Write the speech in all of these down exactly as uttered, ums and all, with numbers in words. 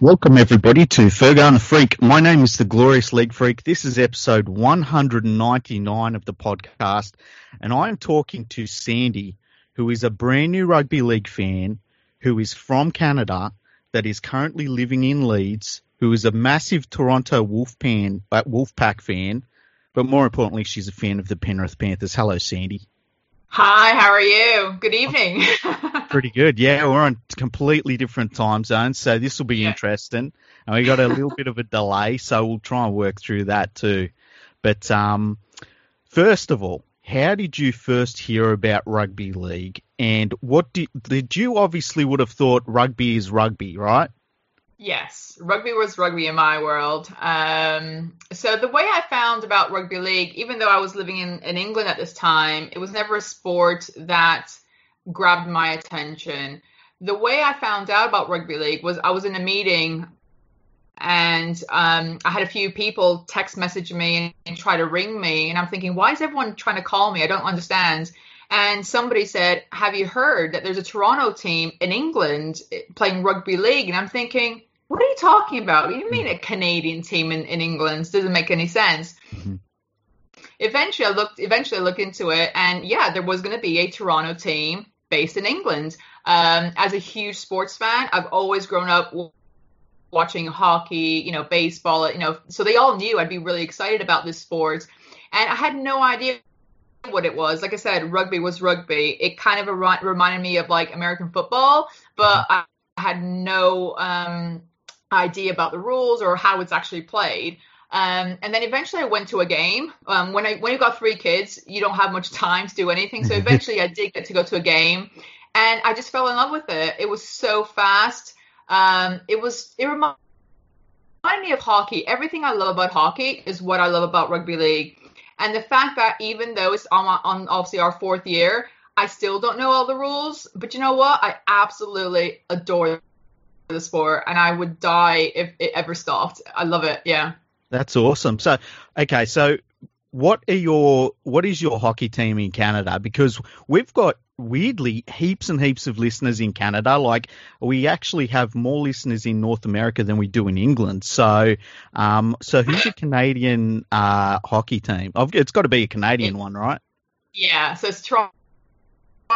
Welcome, everybody, to Fergo and the Freak. My name is The Glorious League Freak. This is episode one hundred ninety-nine of the podcast, and I am talking to Sandy, who is a brand new rugby league fan, who is from Canada, that is currently living in Leeds, who is a massive Toronto Wolfpack, uh, Wolfpack fan, but more importantly, she's a fan of the Penrith Panthers. Hello, Sandy. Hi, how are you? Good evening. Pretty good. Yeah, we're on completely different time zones, so this will be yeah. interesting. And we got a little bit of a delay, so we'll try and work through that too. But um, first of all, how did you first hear about rugby league? And what did, did you obviously would have thought rugby is rugby, right? Yes, rugby was rugby in my world. Um, so the way I found about rugby league, even though I was living in, in England at this time, it was never a sport that grabbed my attention. The way I found out about rugby league was I was in a meeting and um, I had a few people text message me and, and try to ring me. And I'm thinking, why is everyone trying to call me? I don't understand. And somebody said, have you heard that there's a Toronto team in England playing rugby league? And I'm thinking, what are you talking about? What do you mean a Canadian team in, in England? Doesn't make any sense. Mm-hmm. Eventually, I looked, eventually I looked into it. And, yeah, there was going to be a Toronto team based in England. Um, as a huge sports fan, I've always grown up watching hockey, you know, baseball. You know, so they all knew I'd be really excited about this sport. And I had no idea what it was. Like I said, rugby was rugby. It kind of ar- reminded me of like American football, but I had no um idea about the rules or how it's actually played. Um and then eventually I went to a game. Um when I when you've got three kids, you don't have much time to do anything. So eventually I did get to go to a game and I just fell in love with it. It was so fast. Um it was it reminded me of hockey. Everything I love about hockey is what I love about rugby league. And the fact that even though it's on, my, on obviously our fourth year, I still don't know all the rules. But you know what? I absolutely adore the sport, and I would die if it ever stopped. I love it. Yeah. That's awesome. So, okay. So, what are your what is your hockey team in Canada? Because we've got weirdly heaps and heaps of listeners in Canada. Like we actually have more listeners in North America than we do in England. So, um, so who's your Canadian uh, hockey team? I've, it's got to be a Canadian it, one, right? Yeah. So it's Toronto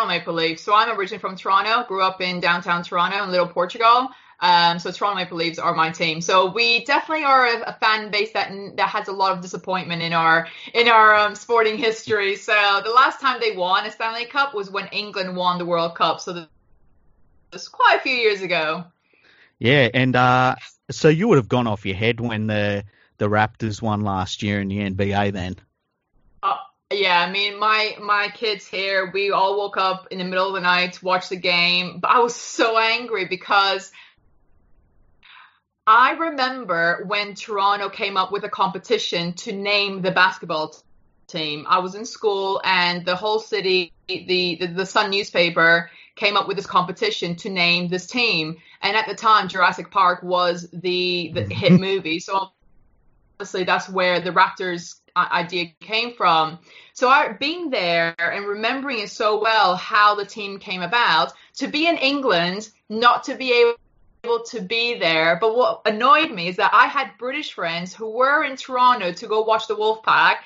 Maple Leafs. So I'm originally from Toronto. Grew up in downtown Toronto in Little Portugal. Um, so Toronto Maple Leafs are my team. So we definitely are a, a fan base that that has a lot of disappointment in our in our um, sporting history. So the last time they won a Stanley Cup was when England won the World Cup. So that was quite a few years ago. Yeah, and uh, so you would have gone off your head when the the Raptors won last year in the N B A then. Yeah, I mean, my, my kids here, we all woke up in the middle of the night to watch the game. But I was so angry because I remember when Toronto came up with a competition to name the basketball team. I was in school and the whole city, the, the, the Sun newspaper came up with this competition to name this team. And at the time, Jurassic Park was the, the hit movie. So obviously that's where the Raptors idea came from. So I, being there and remembering it so well how the team came about, to be in England, not to be able to be there. But what annoyed me is that I had British friends who were in Toronto to go watch the Wolfpack,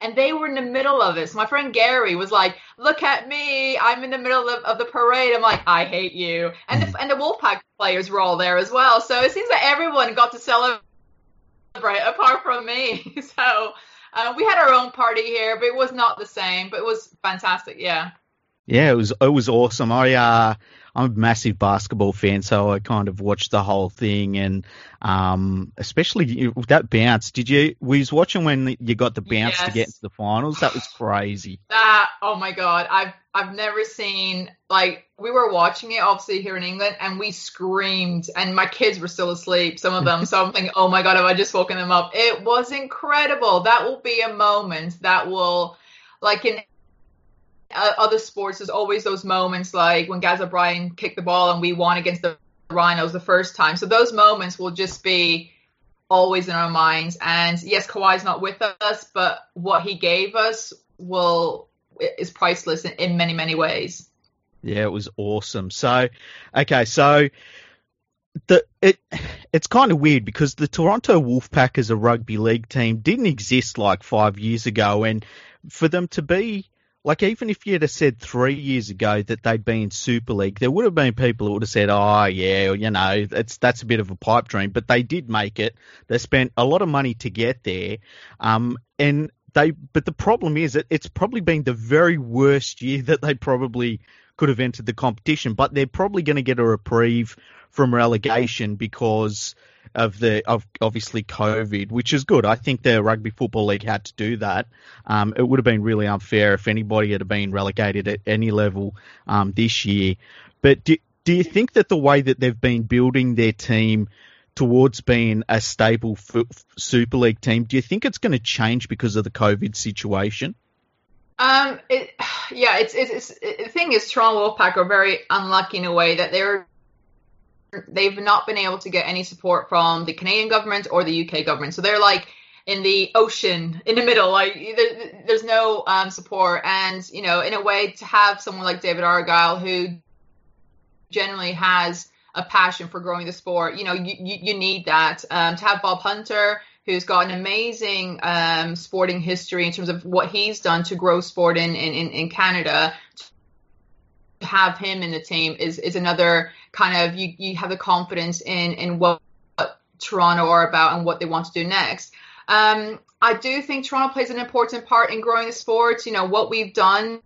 and they were in the middle of it. So my friend Gary was like, look at me, I'm in the middle of, of the parade. I'm like, I hate you. And the, and the Wolfpack players were all there as well. So it seems that everyone got to celebrate apart from me. So uh, we had our own party here, but it was not the same, but it was fantastic. Yeah. Yeah, it was, it was awesome. I, uh, I'm a massive basketball fan, so I kind of watched the whole thing, and um, especially that bounce. Did you, we was watching when you got the bounce yes. to get into the finals? That was crazy. That, oh my God. I've, I've never seen, like, we were watching it obviously here in England and we screamed and my kids were still asleep, some of them. So I'm thinking, oh my God, have I just woken them up? It was incredible. That will be a moment that will, like in uh, other sports, there's always those moments like when Gaz O'Brien kicked the ball and we won against the Rhinos the first time. So those moments will just be always in our minds. And yes, Kawhi's not with us, but what he gave us will is priceless in many, many ways. Yeah, it was awesome. So, okay, so the it it's kind of weird because the Toronto Wolfpack as a rugby league team didn't exist like five years ago, and for them to be like, even if you'd have said three years ago that they'd be in Super League, there would have been people who would have said, oh, yeah, you know, it's, that's a bit of a pipe dream. But they did make it. They spent a lot of money to get there. Um, and they. But the problem is that it's probably been the very worst year that they probably could have entered the competition. But they're probably going to get a reprieve from relegation because of the of obviously COVID, which is good. I think the Rugby Football League had to do that. Um, it would have been really unfair if anybody had been relegated at any level um, this year. But do, do you think that the way that they've been building their team towards being a stable f- Super League team, do you think it's going to change because of the COVID situation? Um, it, yeah, it's, it's, it's it, the thing is Toronto Wolfpack are very unlucky in a way that they're they've not been able to get any support from the Canadian government or the U K government. So they're like in the ocean, in the middle, like there, there's no um, support. And, you know, in a way to have someone like David Argyle, who generally has a passion for growing the sport, you know, you, you, you need that. Um, to have Bob Hunter, who's got an amazing um, sporting history in terms of what he's done to grow sport in, in, in Canada, to have him in the team is, is another kind of, you, you have the confidence in, in what Toronto are about and what they want to do next. Um, I do think Toronto plays an important part in growing the sport. You know, what we've done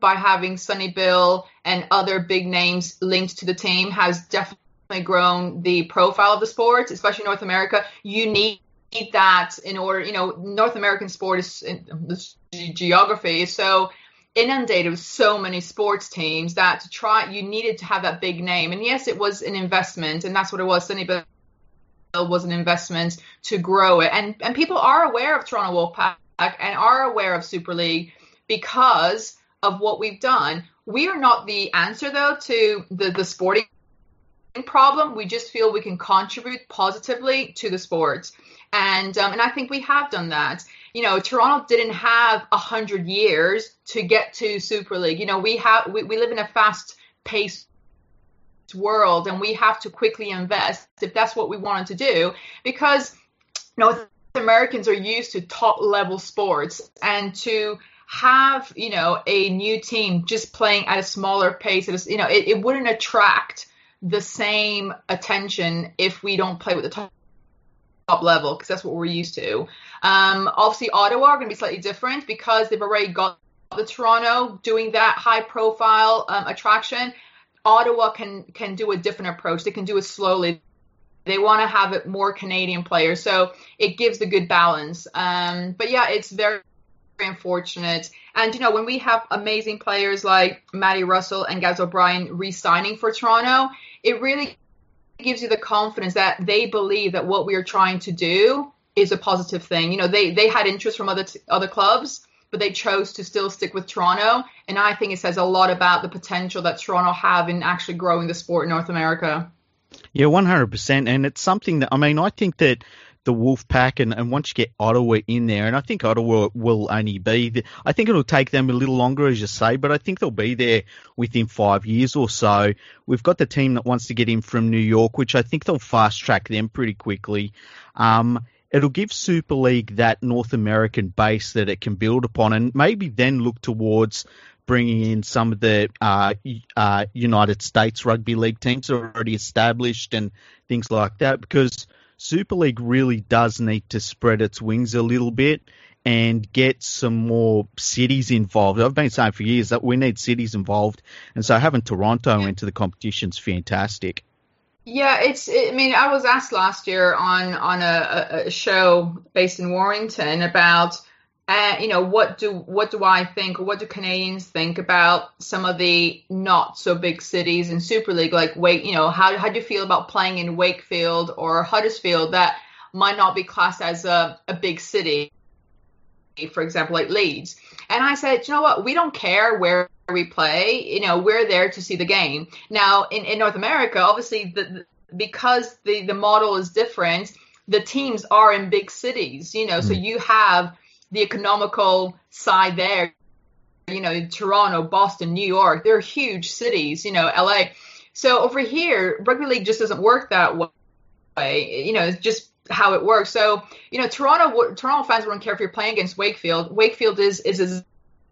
by having Sonny Bill and other big names linked to the team has definitely grown the profile of the sport, especially North America. You need that in order, you know, North American sport is, is geography is so inundated with so many sports teams that to try, you needed to have that big name. And yes, it was an investment, and that's what it was. Sonny Bill was an investment to grow it. And and people are aware of Toronto Wolfpack and are aware of Super League because of what we've done. We are not the answer, though, to the, the sporting problem. We just feel we can contribute positively to the sport. And um, and I think we have done that. You know, Toronto didn't have a hundred years to get to Super League. You know, we have we, we live in a fast-paced world, and we have to quickly invest if that's what we wanted to do, because North Americans are used to top-level sports, and to have, you know, a new team just playing at a smaller pace, it is, you know, it, it wouldn't attract the same attention if we don't play with the top. top level, because that's what we're used to. Um, obviously, Ottawa are going to be slightly different because they've already got the Toronto doing that high-profile um, attraction. Ottawa can can do a different approach. They can do it slowly. They want to have it more Canadian players, so it gives a good balance. Um, but, yeah, it's very, very unfortunate. And, you know, when we have amazing players like Maddie Russell and Gaz O'Brien re-signing for Toronto, it really gives you the confidence that they believe that what we are trying to do is a positive thing. You know, they they had interest from other t- other clubs, but they chose to still stick with Toronto, and I think it says a lot about the potential that Toronto have in actually growing the sport in North America. Yeah, one hundred percent, and it's something that, I mean, I think that the Wolfpack, and, and once you get Ottawa in there, and I think Ottawa will only be, the, I think it'll take them a little longer, as you say, but I think they'll be there within five years or so. We've got the team that wants to get in from New York, which I think they'll fast track them pretty quickly. Um, it'll give Super League that North American base that it can build upon, and maybe then look towards bringing in some of the uh, uh, United States rugby league teams that are already established and things like that, because Super League really does need to spread its wings a little bit and get some more cities involved. I've been saying for years that we need cities involved, and so having Toronto yeah. into the competition is fantastic. Yeah, it's. I mean, I was asked last year on on a, a show based in Warrington about, uh, you know, what do what do I think, or what do Canadians think about some of the not so big cities in Super League, like Wake, you know, how how do you feel about playing in Wakefield or Huddersfield that might not be classed as a, a big city, for example, like Leeds? And I said, you know what, we don't care where we play, you know, we're there to see the game. Now, in, in North America, obviously, the, the, because the, the model is different, the teams are in big cities, you know, mm. so you have the economical side there, you know, Toronto, Boston, New York, they're huge cities, you know, L A. So over here, rugby league just doesn't work that way. You know, it's just how it works. So, you know, Toronto Toronto fans won't care if you're playing against Wakefield. Wakefield is is, is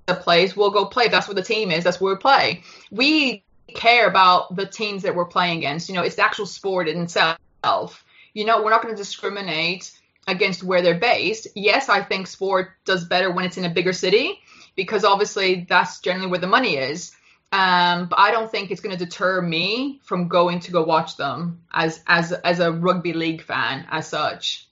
the place. We'll go play. That's what the team is. That's where we play. We care about the teams that we're playing against. You know, it's the actual sport in itself. You know, we're not going to discriminate against where they're based. Yes, I think sport does better when it's in a bigger city because obviously that's generally where the money is. Um, but I don't think it's going to deter me from going to go watch them as as as a rugby league fan as such.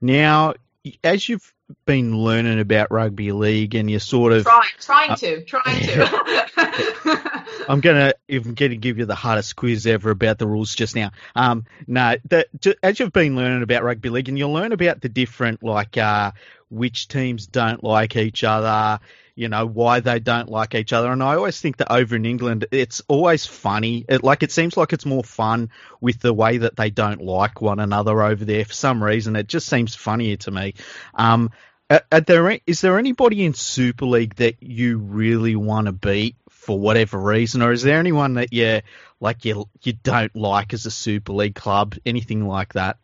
Now, as you've been learning about rugby league and you're sort of trying, trying uh, to, trying to. I'm gonna even gonna give you the hardest quiz ever about the rules just now. Um, no, that, as you've been learning about rugby league, and you'll learn about the different, like, uh, which teams don't like each other. You know, why they don't like each other. And I always think that over in England, it's always funny. It, like, it seems like it's more fun with the way that they don't like one another over there. For some reason, it just seems funnier to me. Um, are, are there, is there anybody in Super League that you really want to beat for whatever reason? Or is there anyone that you, like you, you don't like as a Super League club, anything like that?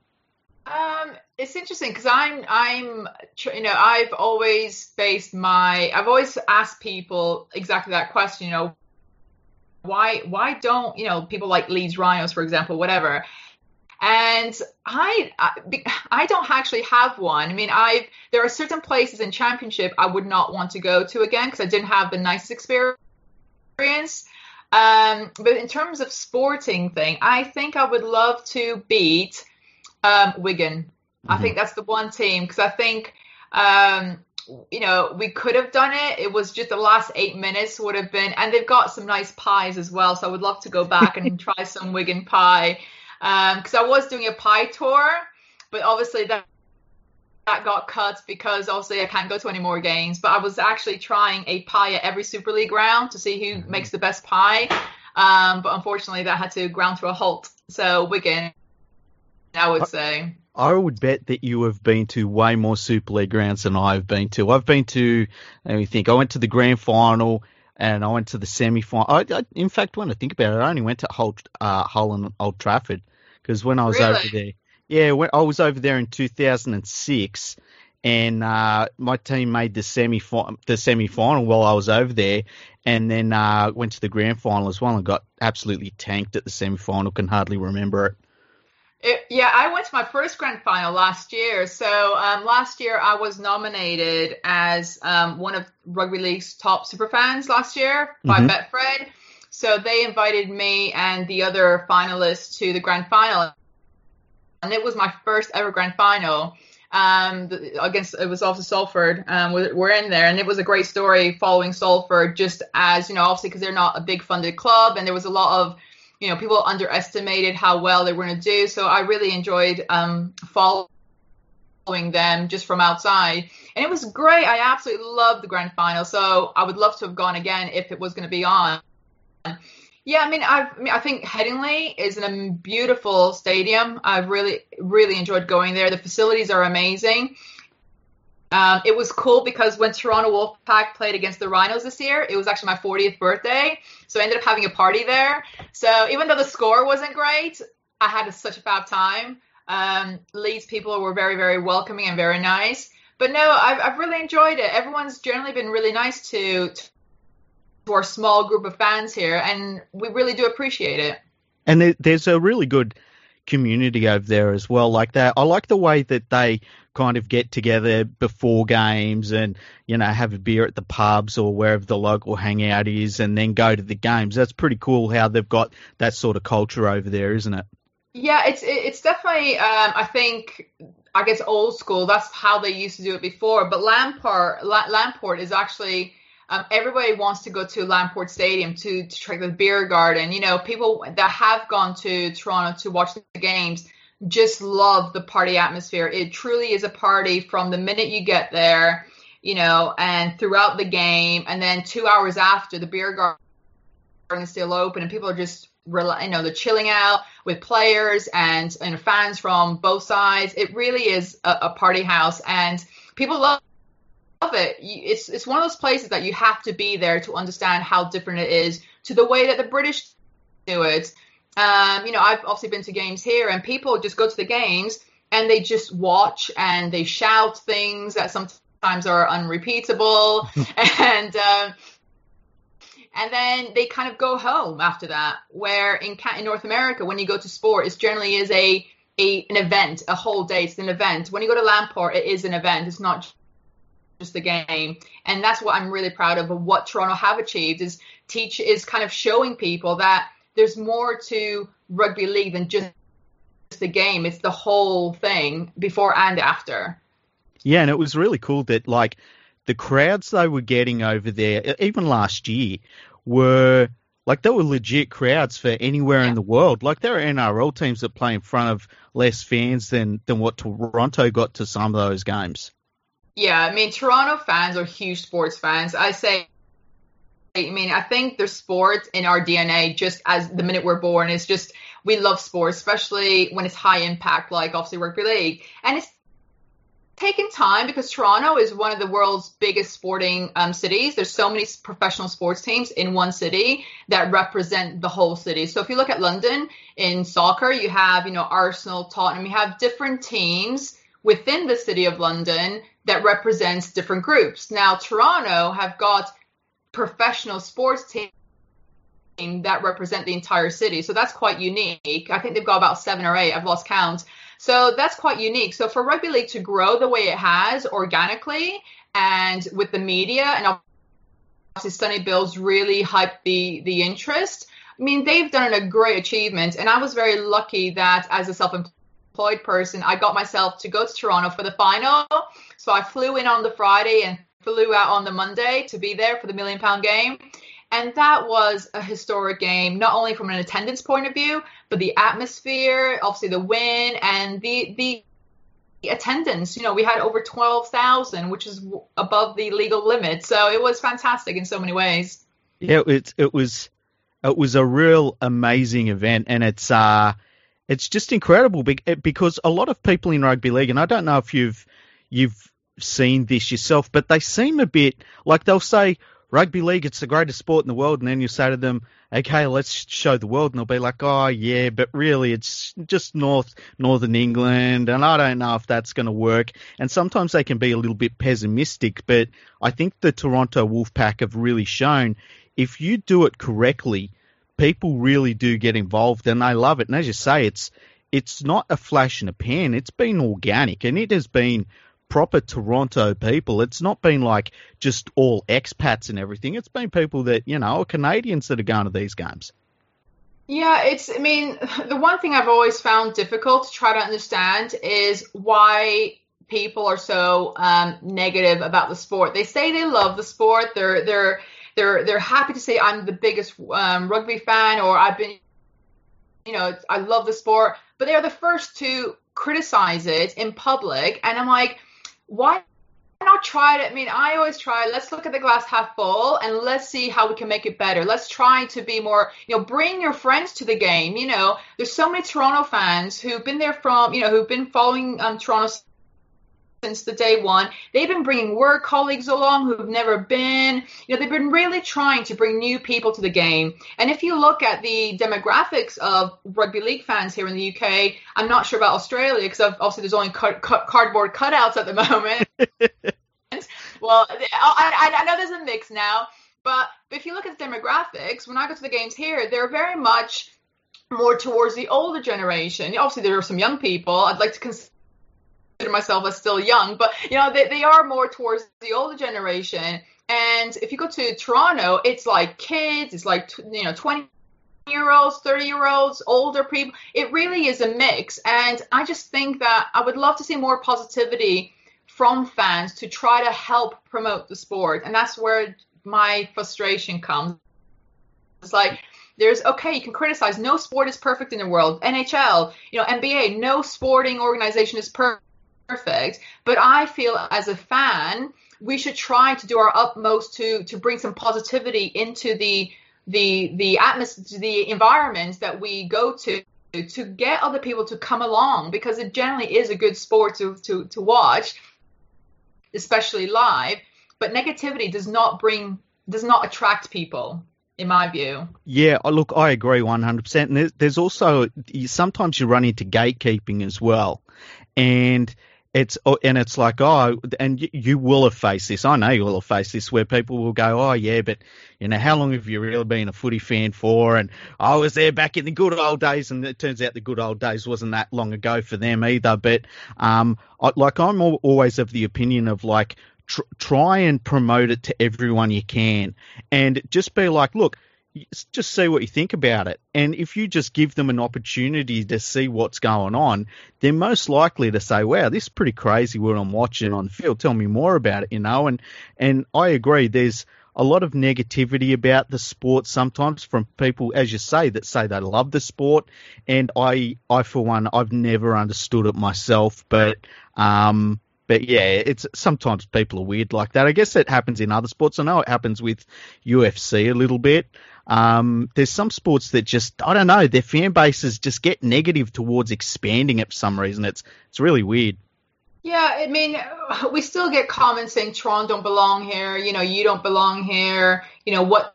Um, It's interesting because I'm, I'm, you know, I've always based my, I've always asked people exactly that question, you know, why, why don't, you know, people like Leeds Rhinos, for example, whatever. And I, I, I don't actually have one. I mean, I've, there are certain places in Championship I would not want to go to again because I didn't have the nicest experience. Um, but in terms of sporting thing, I think I would love to beat um, Wigan. I think that's the one team because I think, um, you know, we could have done it. It was just the last eight minutes would have been, and they've got some nice pies as well. So I would love to go back and try some Wigan pie because um, I was doing a pie tour, but obviously that that got cut because obviously I can't go to any more games. But I was actually trying a pie at every Super League round to see who makes the best pie. Um, but unfortunately, that had to ground to a halt. So Wigan, I would say. I would bet that you have been to way more Super League grounds than I've been to. I've been to, let me think, I went to the grand final and I went to the semi-final. I, I, in fact, when I think about it, I only went to Hull, uh, Hull and Old Trafford because when I was really? over there, yeah, when, I was over there in two thousand six and uh, my team made the, semi-fi- the semi-final while I was over there and then uh, went to the grand final as well and got absolutely tanked at the semi-final, can hardly remember it. It, yeah, I went to my first grand final last year. So um, last year I was nominated as um, one of Rugby League's top superfans last year by mm-hmm. Betfred. So they invited me and the other finalists to the grand final. And it was my first ever grand final. Um, against it was also Salford. Um, we're, we're in there, and it was a great story following Salford just as, you know, obviously because they're not a big funded club and there was a lot of, you know, people underestimated how well they were going to do. So I really enjoyed um, following them just from outside. And it was great. I absolutely loved the grand final. So I would love to have gone again if it was going to be on. Yeah, I mean, I've, I mean, I think Headingley is a beautiful stadium. I've really, really enjoyed going there. The facilities are amazing. Um, it was cool because when Toronto Wolfpack played against the Rhinos this year, it was actually my fortieth birthday. So I ended up having a party there. So even though the score wasn't great, I had such a fab time. Um, Leeds people were very, very welcoming and very nice. But no, I've, I've really enjoyed it. Everyone's generally been really nice to, to our small group of fans here, and we really do appreciate it. And there's a really good community over there as well, like that. I like the way that they kind of get together before games and, you know, have a beer at the pubs or wherever the local hangout is and then go to the games. That's pretty cool how they've got that sort of culture over there, isn't it? Yeah, it's it's definitely, um, I think, I guess old school. That's how they used to do it before. But Lamport, Lamport is actually... Um, everybody wants to go to Lamport Stadium to, to check the beer garden. You know, people that have gone to Toronto to watch the games just love the party atmosphere. It truly is a party from the minute you get there, you know, and throughout the game. And then two hours after, the beer garden is still open and people are just, rel- you know, they're chilling out with players and, and fans from both sides. It really is a, a party house and people love Love it. It's it's one of those places that you have to be there to understand how different it is to the way that the British do it. Um, you know, I've obviously been to games here, and people just go to the games and they just watch and they shout things that sometimes are unrepeatable. and um, and then they kind of go home after that, where in, in North America, when you go to sport, it generally is a, a an event, a whole day. It's an event. When you go to Lamport, it is an event. It's not just the game. And that's what I'm really proud of, of what Toronto have achieved is teach is kind of showing people that there's more to rugby league than just the game. It's the whole thing before and after. Yeah, and it was really cool that, like, the crowds they were getting over there, even last year, were, like, they were legit crowds for anywhere yeah. in the world. Like, there are N R L teams that play in front of less fans than, than what Toronto got to some of those games. Yeah, I mean, Toronto fans are huge sports fans. I say... I mean, I think there's sports in our D N A just as the minute we're born. It's just we love sports, especially when it's high impact, like obviously rugby league. And it's taken time because Toronto is one of the world's biggest sporting um, cities. There's so many professional sports teams in one city that represent the whole city. So if you look at London in soccer, you have, you know, Arsenal, Tottenham. You have different teams within the city of London that represents different groups. Now, Toronto have got professional sports team that represent the entire city. So that's quite unique. I think they've got about seven or eight. I've lost count. So that's quite unique. So for rugby league to grow the way it has organically and with the media, and obviously Sonny Bill's really hyped the, the interest. I mean, they've done a great achievement. And I was very lucky that as a self-employed person, I got myself to go to Toronto for the final. So I flew in on the Friday and flew out on the Monday to be there for the million pound game. And that was a historic game, not only from an attendance point of view, but the atmosphere, obviously the win and the, the attendance. You know, we had over twelve thousand, which is above the legal limit. So it was fantastic in so many ways. Yeah, it, it was, it was a real amazing event. And it's, uh, it's just incredible because a lot of people in rugby league, and I don't know if you've, you've, seen this yourself, but they seem a bit like they'll say rugby league, it's the greatest sport in the world, and then you say to them, okay, let's show the world, and they'll be like, oh yeah, but really it's just north northern England, and I don't know if that's going to work. And sometimes they can be a little bit pessimistic, but I think the Toronto Wolfpack have really shown if you do it correctly, people really do get involved and they love it. And as you say, it's it's not a flash in a pan, it's been organic, and it has been proper Toronto people. It's not been like just all expats and everything. It's been people that, you know, are Canadians that are going to these games. Yeah, it's, I mean, the one thing I've always found difficult to try to understand is why people are so um, negative about the sport. They say they love the sport. They're, they're, they're, they're happy to say I'm the biggest um, rugby fan, or I've been, you know, I love the sport, but they are the first to criticize it in public. And I'm like, why not try it? I mean, I always try, let's look at the glass half full and let's see how we can make it better. Let's try to be more, you know, bring your friends to the game. You know, there's so many Toronto fans who've been there from, you know, who've been following um, Toronto since the day one. They've been bringing work colleagues along who've never been, you know, they've been really trying to bring new people to the game. And if you look at the demographics of rugby league fans here in the U K, I'm not sure about Australia because obviously there's only cut, cut, cardboard cutouts at the moment. Well, I, I know there's a mix now, but if you look at the demographics, when I go to the games here, they're very much more towards the older generation. Obviously there are some young people. I'd like to consider myself as still young, but you know, they, they are more towards the older generation. And if you go to Toronto, it's like kids, it's like, you know, twenty year olds, thirty year olds, older people. It really is a mix. And I just think that I would love to see more positivity from fans to try to help promote the sport. And that's where my frustration comes. It's like, there's, okay, you can criticize, no sport is perfect in the world. N H L, you know, N B A, no sporting organization is perfect. Perfect, but I feel as a fan, we should try to do our utmost to to bring some positivity into the the the atmosphere, the environments that we go to, to get other people to come along, because it generally is a good sport to to to watch, especially live. But negativity does not bring does not attract people. in my view. Yeah, look, I agree one hundred percent. And there's, there's also, sometimes you run into gatekeeping as well. And it's and it's like, oh, and you, you will have faced this. I know you will have faced this, where people will go, oh, yeah, but, you know, how long have you really been a footy fan for? And I was there back in the good old days, and it turns out the good old days wasn't that long ago for them either. But, um, I, like, I'm always of the opinion of, like, tr- try and promote it to everyone you can, and just be like, look, just see what you think about it. And if you just give them an opportunity to see what's going on, they're most likely to say, wow, this is pretty crazy what I'm watching on the field. Tell me more about it, you know. And and I agree, there's a lot of negativity about the sport sometimes from people, as you say, that say they love the sport. And I, I for one, I've never understood it myself. But um, but yeah, it's sometimes people are weird like that. I guess it happens in other sports. I know it happens with U F C a little bit. Um, there's some sports that just, I don't know, their fan bases just get negative towards expanding it for some reason. It's it's really weird. Yeah, I mean, we still get comments saying Toronto don't belong here, you know, you don't belong here, you know, what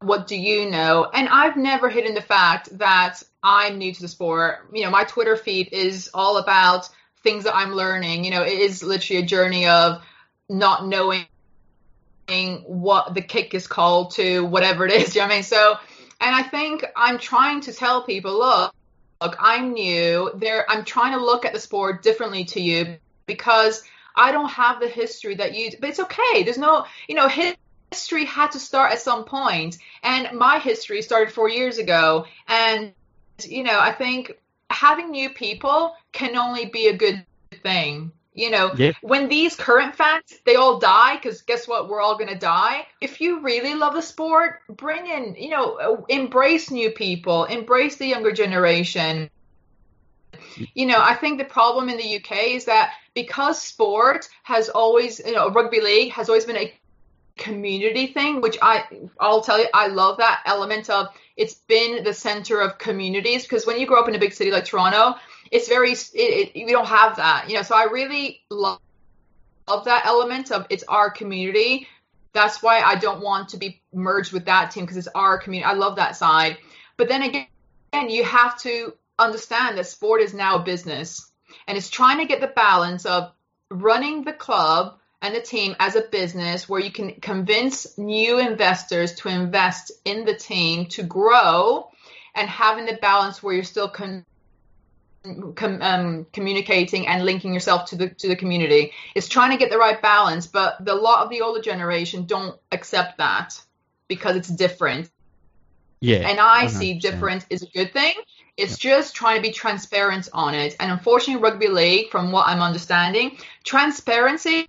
what do you know? And I've never hidden the fact that I'm new to the sport. You know, my Twitter feed is all about things that I'm learning. You know, it is literally a journey of not knowing what the kick is called to, whatever it is. You know what I mean? So, and I think I'm trying to tell people, look, look, I'm new there. I'm trying to look at the sport differently to you, because I don't have the history that you do. But it's okay. There's no, you know, history had to start at some point. And my history started four years ago. And, you know, I think having new people can only be a good thing. You know, yep. When these current fans, they all die, because guess what? We're all going to die. If you really love the sport, bring in, you know, embrace new people, embrace the younger generation. You know, I think the problem in the U K is that because sport has always, you know, rugby league has always been a community thing, which I, I'll tell you, I love that element of it's been the center of communities, because when you grow up in a big city like Toronto, It's very, it, it, we don't have that, you know, so I really love, love that element of it's our community. That's why I don't want to be merged with that team, because it's our community. I love that side. But then again, you have to understand that sport is now a business, and it's trying to get the balance of running the club and the team as a business where you can convince new investors to invest in the team to grow, and having the balance where you're still con- Com, um, communicating and linking yourself to the to the community. It's trying to get the right balance, but the lot of the older generation don't accept that because it's different. Yeah, and I one hundred percent see different is a good thing. It's yep. just trying to be transparent on it. And unfortunately, rugby league, from what I'm understanding, transparency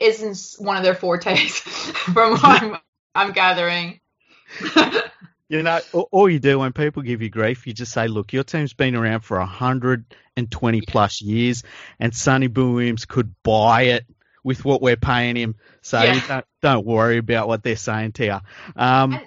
isn't one of their fortes, from what I'm, I'm gathering. You know, all you do when people give you grief, you just say, look, your team's been around for one hundred twenty plus years, and Sonny Bill Williams could buy it with what we're paying him. So yeah. don't, don't worry about what they're saying to you. Um, and,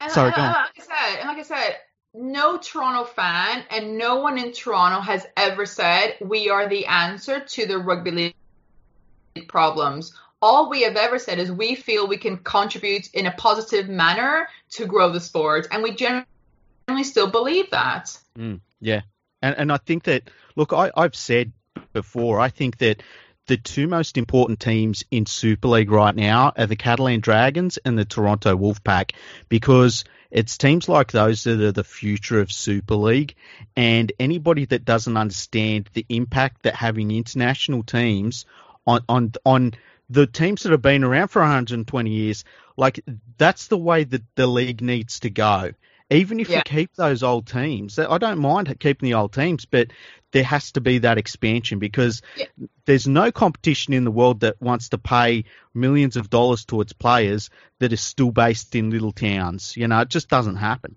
and sorry, and, go and, on. Like I said, and like I said, no Toronto fan and no one in Toronto has ever said we are the answer to the rugby league problems. All we have ever said is we feel we can contribute in a positive manner to grow the sport, and we generally still believe that. Mm, yeah, and and I think that, look, I, I've said before, I think that the two most important teams in Super League right now are the Catalan Dragons and the Toronto Wolfpack, because it's teams like those that are the future of Super League, and anybody that doesn't understand the impact that having international teams on on on the teams that have been around for one hundred twenty years, like, that's the way that the league needs to go. Even if yeah. we keep those old teams, I don't mind keeping the old teams, but there has to be that expansion, because yeah. there's no competition in the world that wants to pay millions of dollars to its players that is still based in little towns. You know, it just doesn't happen.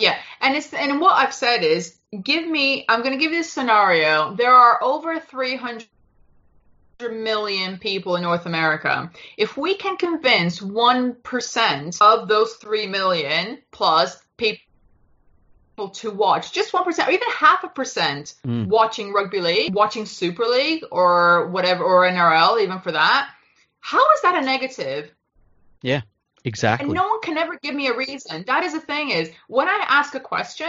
Yeah, and it's and what I've said is, give me, I'm going to give you a scenario. There are over three hundred million people in North America. If we can convince one percent of those three million plus people to watch, just one percent or even half a percent mm. watching rugby league, watching Super League or whatever, or N R L even for that, how is that a negative? Yeah. Exactly. And no one can ever give me a reason. That is the thing is, when I ask a question,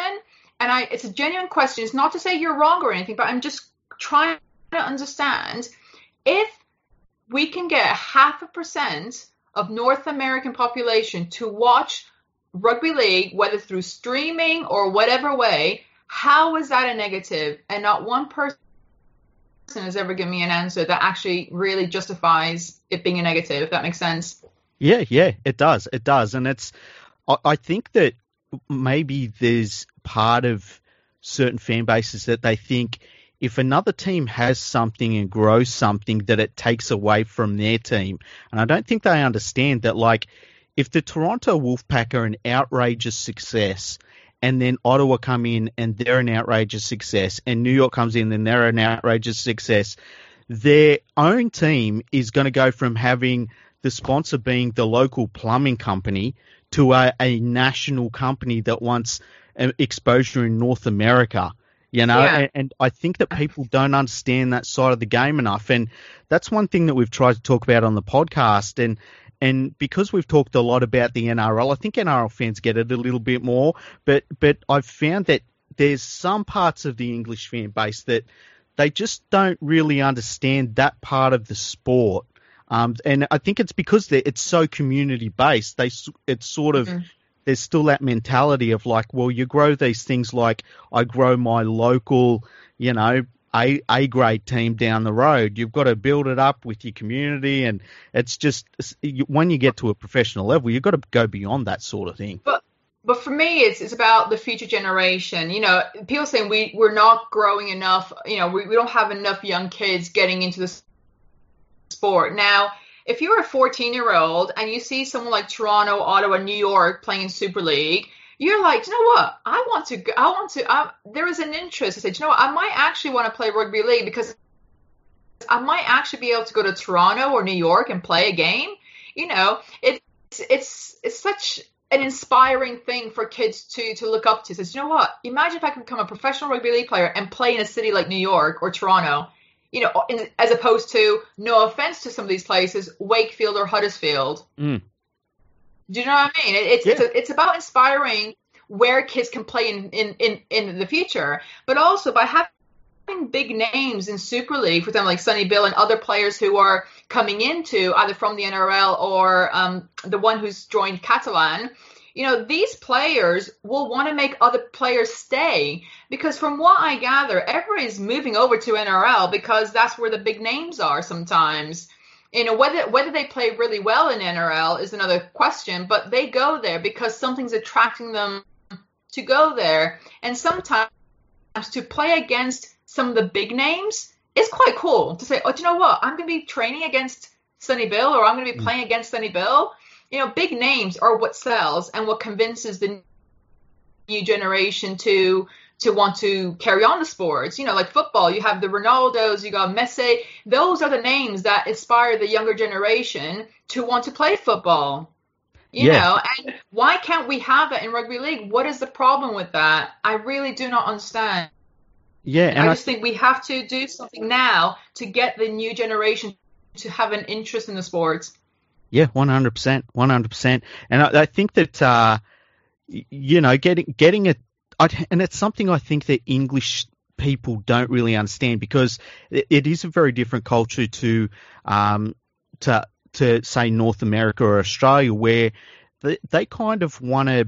and I it's a genuine question, it's not to say you're wrong or anything, but I'm just trying to understand if we can get half a percent of North American population to watch rugby league, whether through streaming or whatever way, how is that a negative? And not one person has ever given me an answer that actually really justifies it being a negative, if that makes sense. Yeah, yeah, it does. It does. And it's, I, I think that maybe there's part of certain fan bases that they think if another team has something and grows something, that it takes away from their team. And I don't think they understand that, like, if the Toronto Wolfpack are an outrageous success and then Ottawa come in and they're an outrageous success and New York comes in and they're an outrageous success, their own team is going to go from having the sponsor being the local plumbing company to a, a national company that wants exposure in North America, you know? Yeah. And, and I think that people don't understand that side of the game enough. And that's one thing that we've tried to talk about on the podcast. And And because we've talked a lot about the N R L, I think N R L fans get it a little bit more. But but I've found that there's some parts of the English fan base that they just don't really understand that part of the sport. Um, and I think it's because it's so community based. They it's sort of mm-hmm. there's still that mentality of like, well, you grow these things like I grow my local, you know, A, a grade team down the road. You've got to build it up with your community, and it's just when you get to a professional level, you've got to go beyond that sort of thing. But but for me, it's it's about the future generation. You know, people saying we we're not growing enough. You know, we, we don't have enough young kids getting into the sport now. If you're a fourteen year old and you see someone like Toronto, Ottawa, New York playing in Super League, you're like, do you know what? I want to, I want to, I, there is an interest. I said, you know what? I might actually want to play rugby league because I might actually be able to go to Toronto or New York and play a game. You know, it's, it's, it's such an inspiring thing for kids to, to look up to. Says, you know what? Imagine if I could become a professional rugby league player and play in a city like New York or Toronto, you know, in, as opposed to, no offense to some of these places, Wakefield or Huddersfield. Mm. Do you know what I mean? It's yeah. it's, a, it's about inspiring where kids can play in, in, in, in the future, but also by having big names in Super League, for them like Sonny Bill and other players who are coming into either from the N R L or um, the one who's joined Catalan. You know, these players will want to make other players stay because from what I gather, everybody's moving over to N R L because that's where the big names are sometimes. You know, whether whether they play really well in N R L is another question, but they go there because something's attracting them to go there. And sometimes to play against some of the big names is quite cool to say, oh, do you know what? I'm going to be training against Sonny Bill or I'm going to be playing against Sonny Bill. You know, big names are what sells and what convinces the new generation to to want to carry on the sports. You know, like football, you have the Ronaldos, you got Messi. Those are the names that inspire the younger generation to want to play football. You yeah. know, and why can't we have that in rugby league? What is the problem with that? I really do not understand. Yeah, and I just I... think we have to do something now to get the new generation to have an interest in the sports. Yeah, one hundred percent, one hundred percent. And I, I think that, uh, you know, getting, getting a, I'd, and it's something I think that English people don't really understand because it, it is a very different culture to, um, to to say North America or Australia, where they, they kind of want to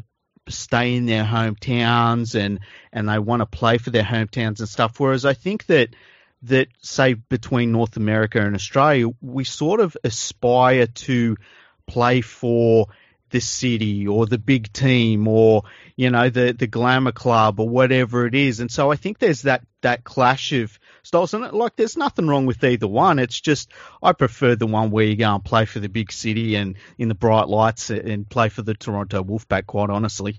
stay in their hometowns and, and they want to play for their hometowns and stuff. Whereas I think that that say between North America and Australia, we sort of aspire to play for the city or the big team or, you know, the, the glamour club or whatever it is. And so I think there's that, that clash of styles. And like, there's nothing wrong with either one. It's just, I prefer the one where you go and play for the big city and in the bright lights and play for the Toronto Wolfpack, quite honestly.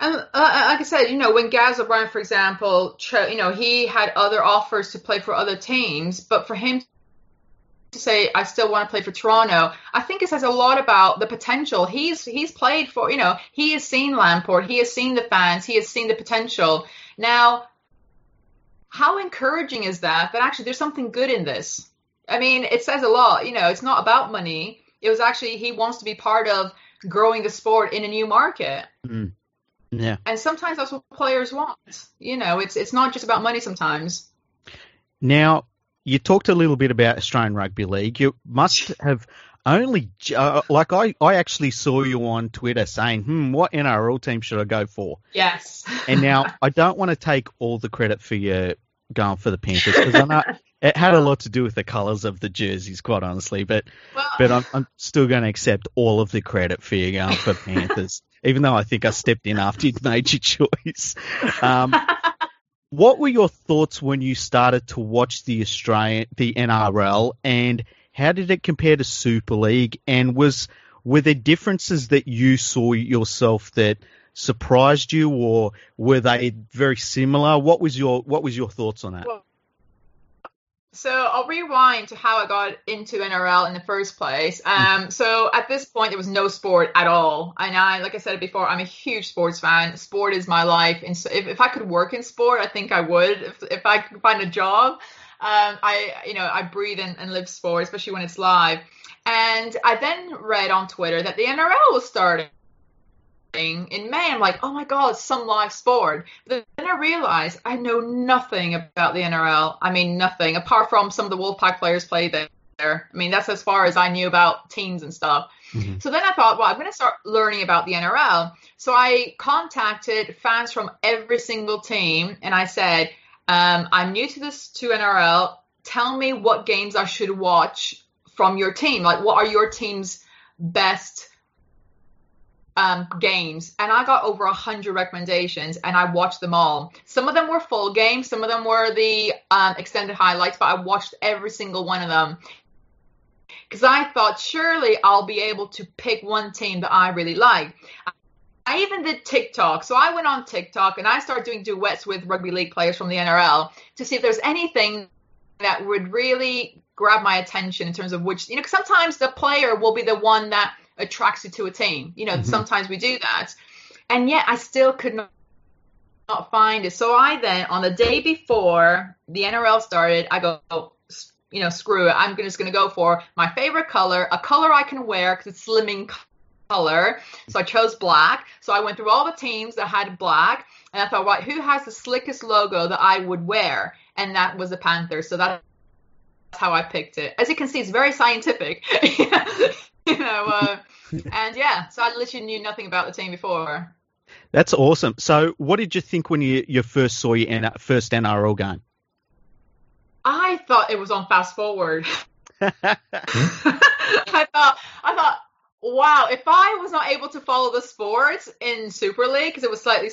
And uh, like I said, you know, when Gaz O'Brien, for example, you know, he had other offers to play for other teams, but for him to say I still want to play for Toronto, I think it says a lot about the potential. He's he's played for, you know, he has seen Lamport, he has seen the fans, he has seen the potential. Now, how encouraging is that? That actually there's something good in this. I mean, it says a lot. You know, it's not about money. It was actually he wants to be part of growing a sport in a new market. Mm. Yeah. And sometimes that's what players want. You know, it's it's not just about money sometimes. Now, you talked a little bit about Australian Rugby League. You must have only uh, – like I, I actually saw you on Twitter saying, hmm, what N R L team should I go for? Yes. And now I don't want to take all the credit for you going for the Panthers because I know it had a lot to do with the colours of the jerseys, quite honestly, but well, but I'm, I'm still going to accept all of the credit for you going for Panthers, even though I think I stepped in after you'd made your choice. Um, what were your thoughts when you started to watch the Australian, the N R L, and how did it compare to Super League? And was were there differences that you saw yourself that surprised you, or were they very similar? What was your what was your thoughts on that? Well, so I'll rewind to how I got into N R L in the first place. Um, so at this point, there was no sport at all. And I, like I said before, I'm a huge sports fan. Sport is my life. And so if, if I could work in sport, I think I would. If, if I could find a job, um, I, you know, I breathe and, and live sport, especially when it's live. And I then read on Twitter that the N R L was starting in May. I'm like, oh my God, it's some live sport. But then I realized I know nothing about the N R L. I mean, nothing apart from some of the Wolfpack players play there. I mean, that's as far as I knew about teams and stuff. Mm-hmm. So then I thought, well, I'm going to start learning about the N R L. So I contacted fans from every single team and I said, um, I'm new to this, to N R L. Tell me what games I should watch from your team. Like, what are your team's best Um, games? And I got over a hundred recommendations and I watched them all. Some of them were full games, some of them were the um, extended highlights, but I watched every single one of them because I thought surely I'll be able to pick one team that I really like. I even did TikTok. So I went on TikTok and I started doing duets with rugby league players from the N R L to see if there's anything that would really grab my attention in terms of which, you know, 'cause sometimes the player will be the one that attracts you to a team, you know. Mm-hmm. Sometimes we do that, and yet I still could not, not find it. So I then, on the day before the N R L started, I go, oh, you know, screw it, I'm just going to go for my favorite color, a color I can wear because it's slimming color. So I chose black. So I went through all the teams that had black, and I thought, right, who has the slickest logo that I would wear? And that was the Panthers. So that's how I picked it. As you can see, it's very scientific. You know, uh, and yeah, so I literally knew nothing about the team before. That's awesome. So what did you think when you, you first saw your N- first N R L game? I thought it was on Fast Forward. I thought, I thought, wow, if I was not able to follow the sport in Super League, because it was slightly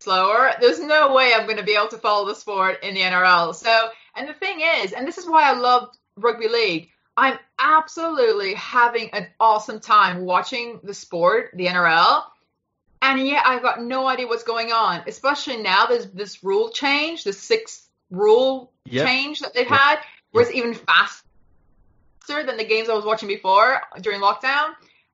slower, there's no way I'm going to be able to follow the sport in the N R L. So, and the thing is, and this is why I love rugby league, I'm absolutely having an awesome time watching the sport, the N R L, and yet I've got no idea what's going on, especially now there's this rule change, the sixth rule yep. change that they've yep. had, where it's yep. even faster than the games I was watching before during lockdown.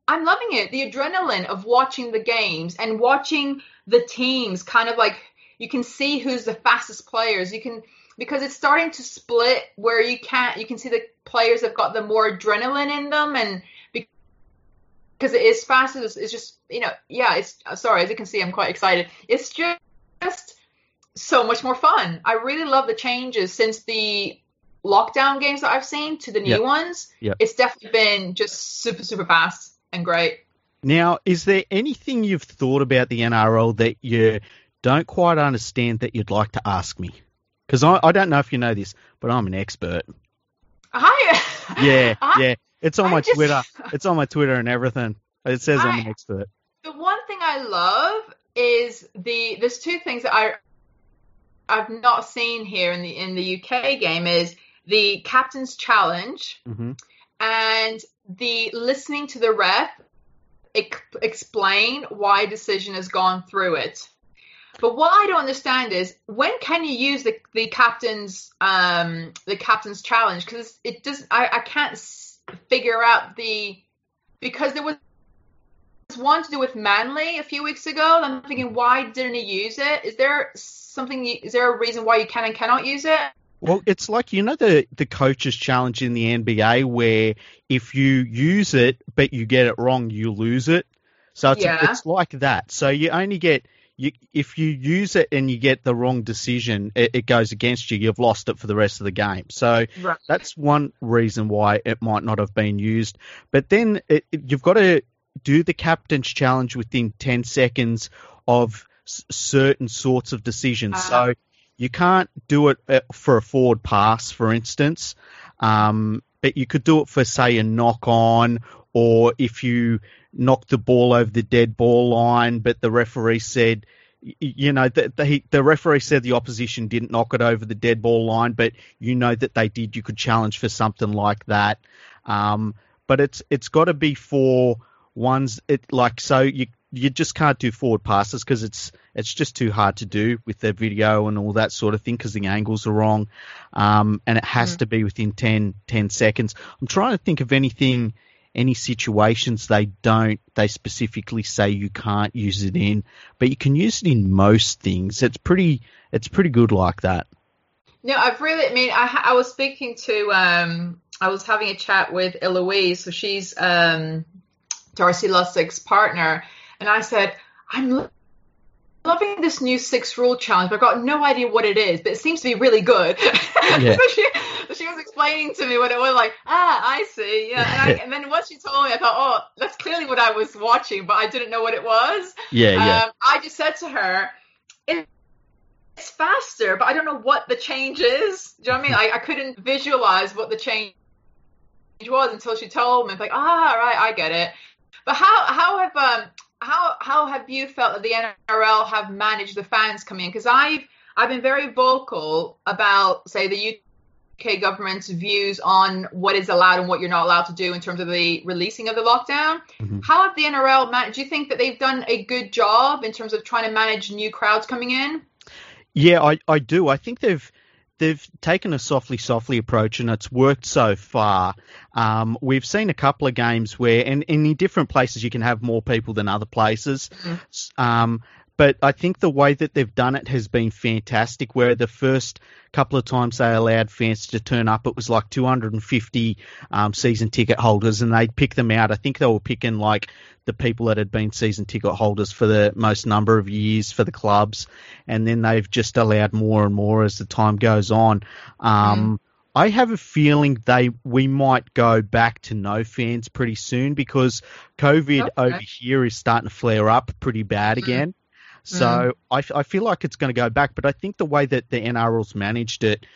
I'm loving it. The adrenaline of watching the games and watching the teams, kind of like you can see who's the fastest players. You can... Because it's starting to split where you can't, you can see the players have got the more adrenaline in them, and because it is fast, it's, it's just, you know, yeah, it's, sorry, as you can see, I'm quite excited. It's just, just so much more fun. I really love the changes since the lockdown games that I've seen to the new yep. ones. Yep. It's definitely been just super, super fast and great. Now, is there anything you've thought about the N R L that you don't quite understand that you'd like to ask me? Because I, I don't know if you know this, but I'm an expert. I, yeah, I, yeah. It's on I my just, Twitter. It's on my Twitter and everything. It says I, I'm an expert. The one thing I love is the there's two things that I I've not seen here in the in the U K game is the captain's challenge mm-hmm. and the listening to the ref ex- explain why a decision has gone through it. But what I don't understand is when can you use the the captain's um the captain's challenge, because it doesn't I, I can't figure out the because there was one to do with Manly a few weeks ago. And I'm thinking, why didn't he use it? Is there something? Is there a reason why you can and cannot use it? Well, it's like, you know, the, the coaches challenge in the N B A where if you use it but you get it wrong, you lose it. So it's, yeah. it's like that. So you only get you, if you use it and you get the wrong decision, it, it goes against you. You've lost it for the rest of the game. So right. that's one reason why it might not have been used. But then it, it, you've got to do the captain's challenge within ten seconds of s- certain sorts of decisions. Uh-huh. So you can't do it for a forward pass, for instance, um, but you could do it for, say, a knock-on, or if you knock the ball over the dead ball line, but the referee said, you know, the, the, the referee said the opposition didn't knock it over the dead ball line, but you know that they did. You could challenge for something like that. Um, but it's it's got to be for ones it, like so you. You just can't do forward passes because it's it's just too hard to do with the video and all that sort of thing because the angles are wrong, um, and it has mm. to be within ten seconds. I'm trying to think of anything, any situations they don't, they specifically say you can't use it in, but you can use it in most things. It's pretty it's pretty good like that. No, I've really, I mean, I, I was speaking to, um, I was having a chat with Eloise, so she's um, Darcy Lussick's partner. And I said, I'm loving this new six rule challenge, but I've got no idea what it is, but it seems to be really good. Yeah. So she, she was explaining to me what it was, like, ah, I see. Yeah. And, I, and then once she told me, I thought, oh, that's clearly what I was watching, but I didn't know what it was. Yeah, yeah. Um, I just said to her, it's faster, but I don't know what the change is. Do you know what I mean? I, I couldn't visualize what the change was until she told me. It's like, ah, right, I get it. But how, how have... Um, How how have you felt that the N R L have managed the fans coming in? Because I've, I've been very vocal about, say, the U K government's views on what is allowed and what you're not allowed to do in terms of the releasing of the lockdown. Mm-hmm. How have the N R L managed? Do you think that they've done a good job in terms of trying to manage new crowds coming in? Yeah, I, I do. I think they've... They've taken a softly, softly approach, and it's worked so far. Um, we've seen a couple of games where, and, and in different places, you can have more people than other places. Mm-hmm. Um, but I think the way that they've done it has been fantastic, where the first couple of times they allowed fans to turn up, it was like two hundred fifty um, season ticket holders, and they'd pick them out. I think they were picking like the people that had been season ticket holders for the most number of years for the clubs, and then they've just allowed more and more as the time goes on. Um, mm. I have a feeling they we might go back to no fans pretty soon because COVID okay. over here is starting to flare up pretty bad again. Mm. So mm. I, I feel like it's going to go back, but I think the way that the N R L's managed it,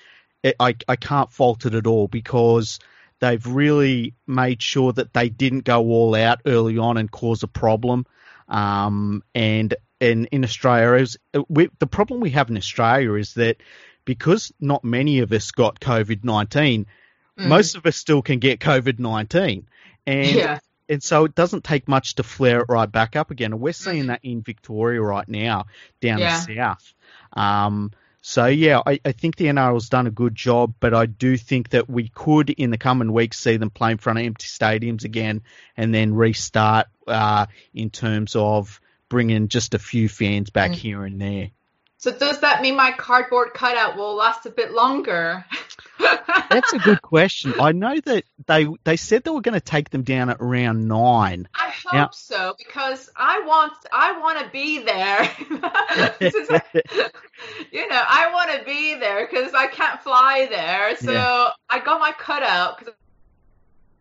it I, I can't fault it at all because they've really made sure that they didn't go all out early on and cause a problem. Um, and, and in Australia, is, we, the problem we have in Australia is that because not many of us got COVID nineteen, mm. most of us still can get COVID nineteen. And yeah. And so it doesn't take much to flare it right back up again. And we're seeing that in Victoria right now, down yeah. the south. Um, so, yeah, I, I think the N R L's done a good job, but I do think that we could, in the coming weeks, see them play in front of empty stadiums again and then restart uh, in terms of bringing just a few fans back mm. here and there. So does that mean my cardboard cutout will last a bit longer? That's a good question. I know that they they said they were going to take them down at round nine. I hope now, so because I want I want to be there. You know, I want to be there because I can't fly there. So yeah. I got my cutout because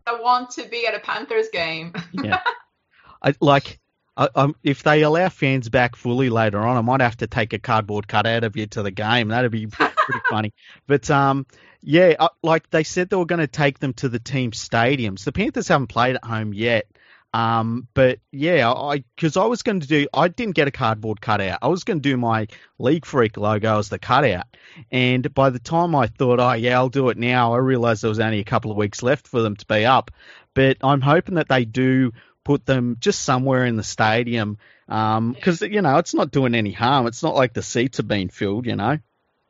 I want to be at a Panthers game. yeah, I like. I, um, if they allow fans back fully later on, I might have to take a cardboard cutout of you to the game. That'd be pretty funny. But, um, yeah, uh, like they said they were going to take them to the team stadiums. The Panthers haven't played at home yet. Um, but, yeah, I because I was going to do – I didn't get a cardboard cutout. I was going to do my League Freak logo as the cutout. And by the time I thought, oh, yeah, I'll do it now, I realised there was only a couple of weeks left for them to be up. But I'm hoping that they do – put them just somewhere in the stadium because, um, you know, it's not doing any harm. It's not like the seats are being filled, you know.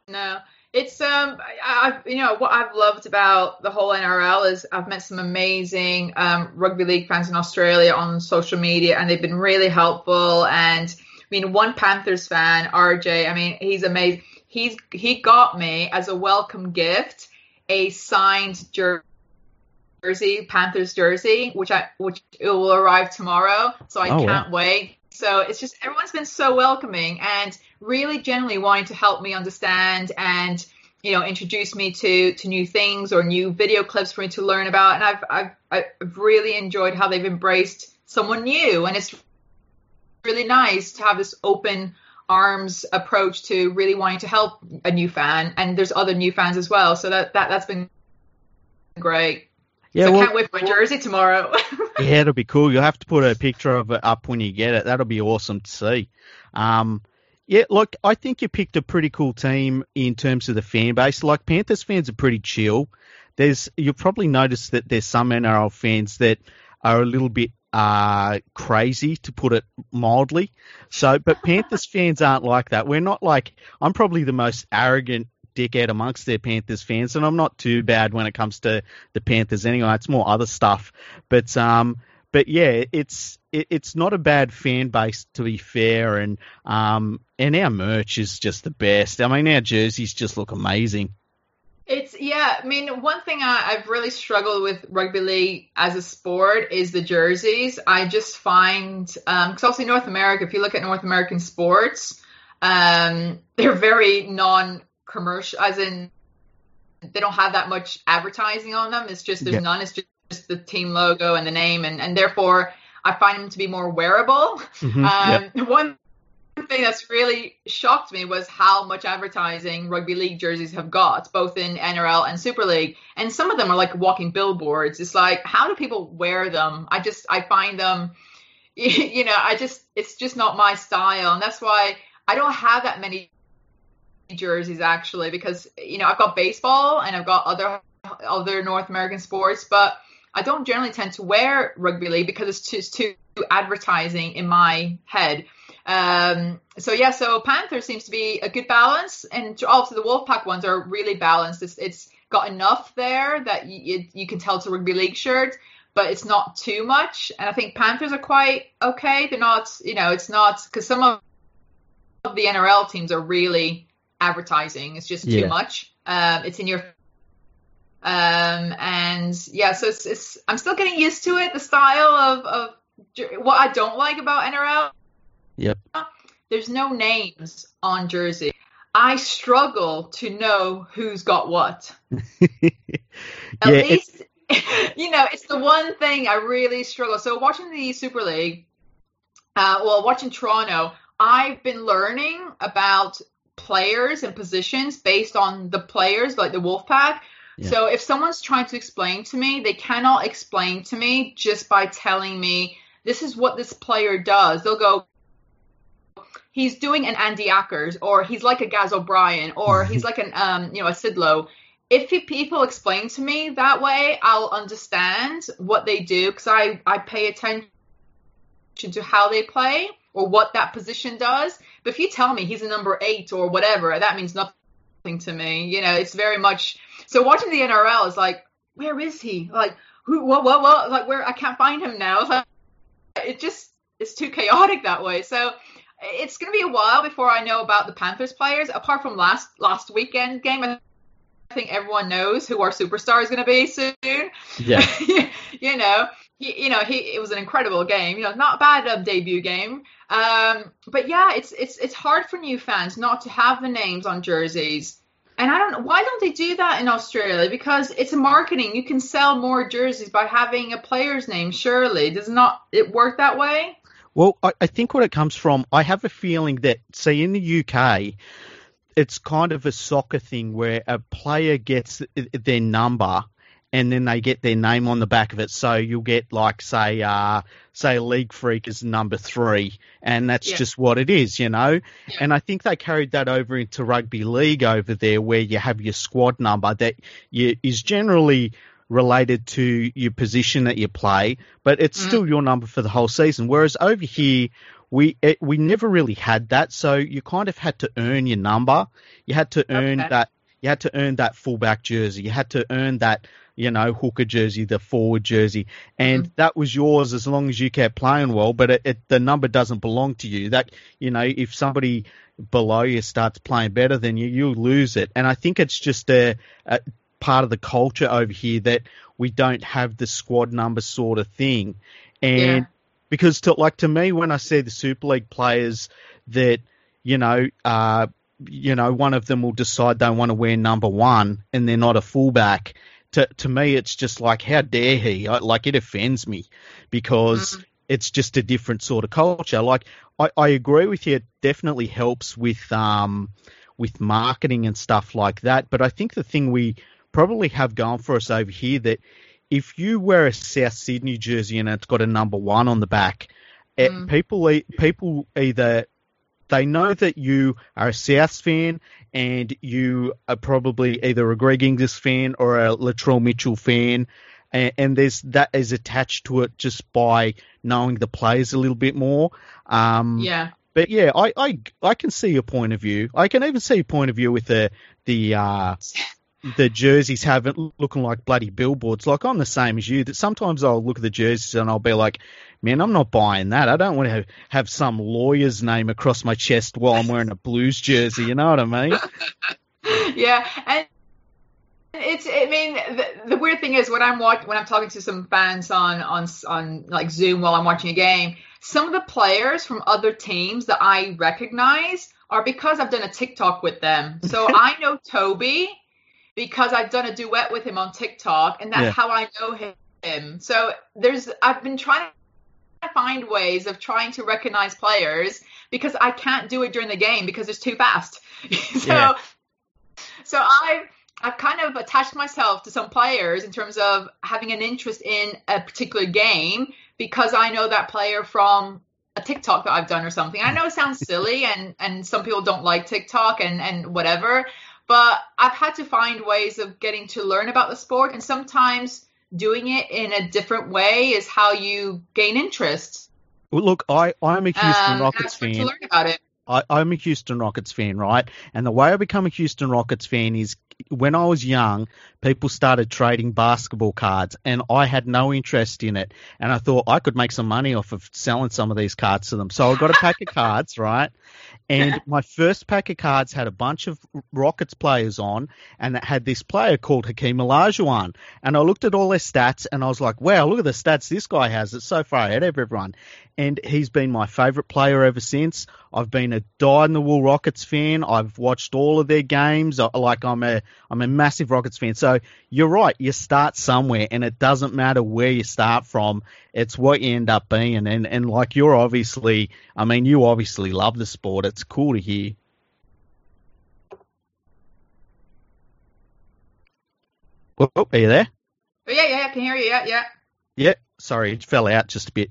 No, it's, um, I, I, you know, what I've loved about the whole N R L is I've met some amazing um, rugby league fans in Australia on social media, and they've been really helpful. And, I mean, one Panthers fan, R J, I mean, he's amazing. he's he got me as a welcome gift a signed jersey, Panthers jersey, which I which it will arrive tomorrow. So I oh, can't wow. wait. So it's just everyone's been so welcoming and really genuinely wanting to help me understand and, you know, introduce me to to new things or new video clips for me to learn about. And I've I've I've really enjoyed how they've embraced someone new, and it's really nice to have this open arms approach to really wanting to help a new fan, and there's other new fans as well. So that, that that's been great. Yeah, so well, I can't wait for my jersey tomorrow. Yeah, it'll be cool. You'll have to put a picture of it up when you get it. That'll be awesome to see. Um, yeah, like I think you picked a pretty cool team in terms of the fan base. Like Panthers fans are pretty chill. There's you'll probably notice that there's some N R L fans that are a little bit uh, crazy, to put it mildly. So, but Panthers fans aren't like that. We're not like I'm probably the most arrogant dickhead amongst their Panthers fans, and I'm not too bad when it comes to the Panthers anyway. It's more other stuff, but um, but yeah, it's it, it's not a bad fan base, to be fair, and um, and our merch is just the best. I mean, our jerseys just look amazing. It's yeah. I mean, one thing I, I've really struggled with rugby league as a sport is the jerseys. I just find because um, obviously North America, if you look at North American sports, um, they're very non. commercial, as in they don't have that much advertising on them. It's just there's yeah. none. It's just, just the team logo and the name, and, and therefore I find them to be more wearable. Mm-hmm. Um, yeah. One thing that's really shocked me was how much advertising rugby league jerseys have got, both in N R L and Super League, and some of them are like walking billboards. It's like, how do people wear them? I just I find them, you know, I just it's just not my style, and that's why I don't have that many jerseys actually, because you know I've got baseball and I've got other other North American sports, but I don't generally tend to wear rugby league because it's too, it's too advertising in my head. Um, so yeah, so Panther seems to be a good balance, and also the Wolfpack ones are really balanced. It's, it's got enough there that you, you, you can tell it's a rugby league shirt, but it's not too much. And I think Panthers are quite okay. They're not, you know, it's not because some of the N R L teams are really advertising. It's just yeah. too much. Um, it's in your, um, and yeah, so it's, it's, I'm still getting used to it. The style of, of what I don't like about N R L. Yep. There's no names on jersey. I struggle to know who's got what. At yeah, least, you know, it's the one thing I really struggle. So watching the Super League, uh, well, watching Toronto, I've been learning about players and positions based on the players, like the Wolfpack. Yeah. So if someone's trying to explain to me, they cannot explain to me just by telling me this is what this player does. They'll go, he's doing an Andy Akers, or he's like a Gaz O'Brien, or he's like an um you know a Sidlow. If people explain to me that way, I'll understand what they do, because I I pay attention to how they play or what that position does. But if you tell me he's a number eight or whatever, that means nothing to me. You know, it's very much. So watching the N R L is like, where is he? Like, who? What? What? What? Like, where? I can't find him now. It's like, it just, it's too chaotic that way. So it's going to be a while before I know about the Panthers players. Apart from last last weekend game, I think everyone knows who our superstar is going to be soon. Yeah. you know. He, you know, he it was an incredible game. You know, not a bad um, debut game. Um, but yeah, it's it's it's hard for new fans not to have the names on jerseys. And I don't know, why don't they do that in Australia? Because it's a marketing. You can sell more jerseys by having a player's name. Surely, does not it work that way? Well, I, I think what it comes from, I have a feeling that, see, in the U K, it's kind of a soccer thing where a player gets their number, and then they get their name on the back of it. So you'll get, like, say, uh, say League Freak is number three, and that's yeah. just what it is, you know. Yeah. And I think they carried that over into rugby league over there, where you have your squad number that you, is generally related to your position that you play, but it's mm-hmm. still your number for the whole season. Whereas over here, we it, we never really had that. So you kind of had to earn your number. You had to earn okay. that. You had to earn that fullback jersey. You had to earn that. you know, hooker jersey, the forward jersey, and mm. that was yours as long as you kept playing well, but it, it, the number doesn't belong to you. That, you know, if somebody below you starts playing better than you, you lose it. And I think it's just a, a part of the culture over here that we don't have the squad number sort of thing. And yeah. because to, like, to me, when I see the Super League players that, you know, uh, you know, one of them will decide they want to wear number one and they're not a fullback. To to me, it's just like, how dare he? I, like, it offends me because mm-hmm. it's just a different sort of culture. Like, I, I agree with you. It definitely helps with, um, with marketing and stuff like that. But I think the thing we probably have going for us over here that if you wear a South Sydney jersey and it's got a number one on the back, mm. it, people people either... They know that you are a Souths fan and you are probably either a Greg Inglis fan or a Latrell Mitchell fan, and, and there's that is attached to it just by knowing the players a little bit more. Um, yeah. But, yeah, I, I, I can see your point of view. I can even see your point of view with the the uh, the jerseys having looking like bloody billboards. Like, I'm the same as you, that sometimes I'll look at the jerseys and I'll be like, man, I'm not buying that. I don't want to have, have some lawyer's name across my chest while I'm wearing a Blues jersey. You know what I mean? Yeah, and it's. I mean, the, the weird thing is when I'm watching, when I'm talking to some fans on on on like Zoom while I'm watching a game, some of the players from other teams that I recognize are because I've done a TikTok with them. So I know Toby because I've done a duet with him on TikTok, and that's yeah. how I know him. So there's. I've been trying to find ways of trying to recognize players because I can't do it during the game because it's too fast. so yeah. so I've, I've kind of attached myself to some players in terms of having an interest in a particular game because I know that player from a TikTok that I've done or something. I know it sounds silly and, and some people don't like TikTok and, and whatever, but I've had to find ways of getting to learn about the sport, and sometimes doing it in a different way is how you gain interest. Well, look, I, I'm a Houston um, Rockets fan. To learn about it. I, I'm a Houston Rockets fan, right? And the way I become a Houston Rockets fan is when I was young, people started trading basketball cards and I had no interest in it. And I thought I could make some money off of selling some of these cards to them. So I got a pack of cards, right? And my first pack of cards had a bunch of Rockets players on, and it had this player called Hakeem Olajuwon. And I looked at all their stats, and I was like, wow, look at the stats this guy has. It's so far ahead of everyone. And he's been my favourite player ever since. I've been a die-in-the-wool Rockets fan. I've watched all of their games. Like, I'm a, I'm a massive Rockets fan. So you're right. You start somewhere, and it doesn't matter where you start from. It's what you end up being. And, and like, you're obviously – I mean, you obviously love the sport. It's cool to hear. Oh, are you there? Oh, yeah, yeah, I can hear you. Yeah, yeah. Yeah, sorry, it fell out just a bit.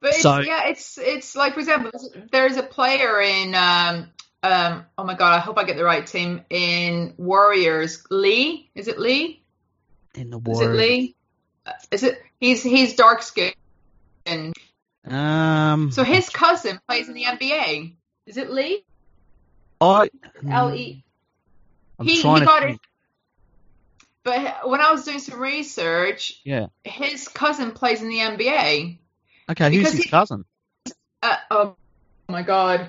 But it's, so, yeah, it's it's like, for example, there's a player in um, um oh my god, I hope I get the right team in Warriors. Lee, is it Lee? In the Warriors, is it Lee? Is it he's he's dark skinned. Um, so his cousin plays in the N B A. Is it Lee? I L E. He, he got think. it. But when I was doing some research, yeah, his cousin plays in the N B A. Okay, who's his he, cousin? Uh, oh my god,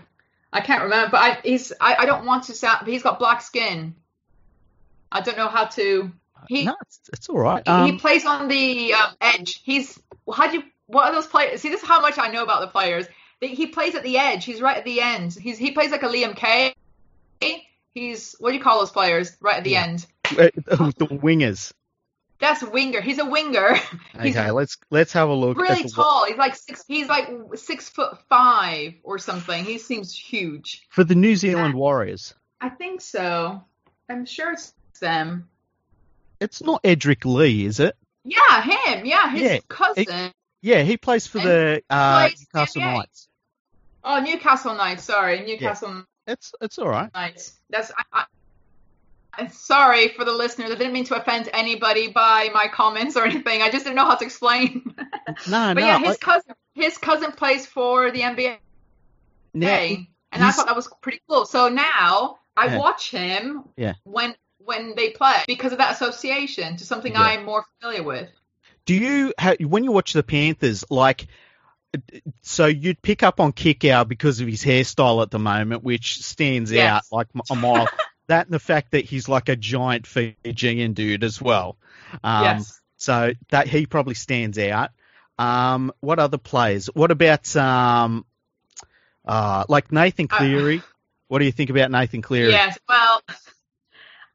I can't remember. But I, he's I, I don't want to sound. But he's got black skin. I don't know how to. He, no, it's, it's all right. He, um, he plays on the um, edge. He's how do you? What are those players? See, this is how much I know about the players. He plays at the edge. He's right at the end. He's he plays like a Liam Kay. He's what do you call those players? Right at the yeah. end. The wingers. That's a winger. He's a winger. He's okay, let's let's have a look. Really That's tall. A... He's like six. He's like six foot five or something. He seems huge. For the New Zealand yeah. Warriors. I think so. I'm sure it's them. It's not Edric Lee, is it? Yeah, him. Yeah, his yeah. cousin. It... Yeah, he plays for and the uh, plays Newcastle N B A. Knights. Oh, Newcastle Knights. Sorry, Newcastle. Yeah. It's it's all right. Knights. That's. I, I, sorry for the listeners. I didn't mean to offend anybody by my comments or anything. I just didn't know how to explain. No, but no. But yeah, his I, cousin. His cousin plays for the N B A. Yeah, and I thought that was pretty cool. So now I yeah. watch him. Yeah. When when they play because of that association to something yeah. I'm more familiar with. Do you, when you watch the Panthers, like, so you'd pick up on Kickow because of his hairstyle at the moment, which stands yes. out like a mile. That and the fact that he's like a giant Fijian dude as well. Um, yes. So that he probably stands out. Um, what other players? What about um, uh, like Nathan Cleary? Uh, what do you think about Nathan Cleary? Yes, well,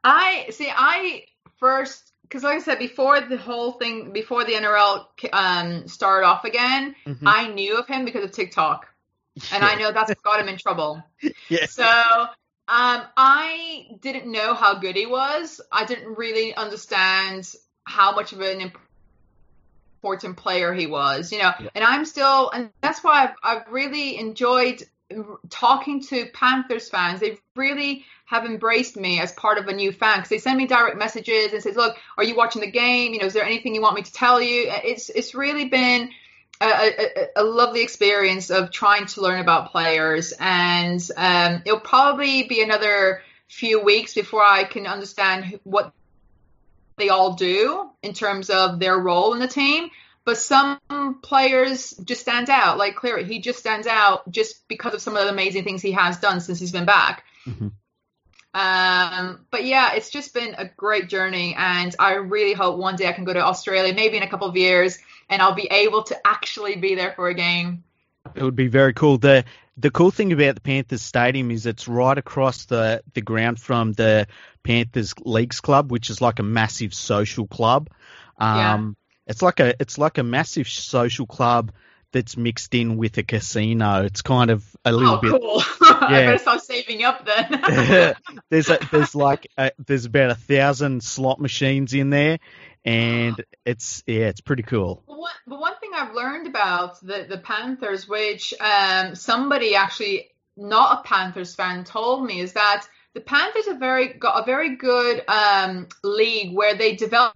I see. I first. Because like I said, before the whole thing, before the N R L um, started off again, mm-hmm. I knew of him because of TikTok. Yeah. And I know that's what got him in trouble. Yeah. So um, I didn't know how good he was. I didn't really understand how much of an important player he was, you know. Yeah. And I'm still – and that's why I've, I've really enjoyed talking to Panthers fans. They've really – have embraced me as part of a new fan because they send me direct messages and says, look, are you watching the game? You know, is there anything you want me to tell you? It's it's really been a, a, a lovely experience of trying to learn about players. And um, it'll probably be another few weeks before I can understand what they all do in terms of their role in the team. But some players just stand out, like Cleary. He just stands out just because of some of the amazing things he has done since he's been back. Mm-hmm. Um, but yeah, it's just been a great journey, and I really hope one day I can go to Australia, maybe in a couple of years, and I'll be able to actually be there for a game. It would be very cool. The the cool thing about the Panthers Stadium is it's right across the, the ground from the Panthers Leagues Club, which is like a massive social club. Um, yeah. it's like a it's like a massive social club that's mixed in with a casino. It's kind of a little oh, bit. Cool. Yeah. I better start saving up then. there's a, there's like a, there's about a thousand slot machines in there, and it's yeah, it's pretty cool. But one, but one thing I've learned about the the Panthers, which um, somebody actually not a Panthers fan told me, is that the Panthers have very got a very good um, league where they develop.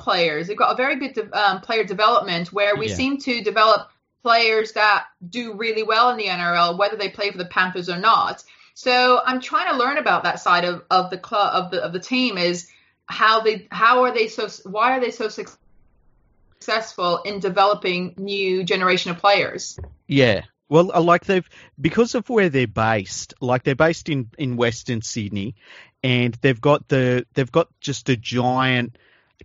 Players, they've got a very good de- um, player development where we yeah. seem to develop players that do really well in the N R L, whether they play for the Panthers or not. So I'm trying to learn about that side of, of the club of the of the team is how they how are they so why are they so successful in developing new generation of players? Yeah, well, like they've because of where they're based, like they're based in, in Western Sydney, and they've got the they've got just a giant.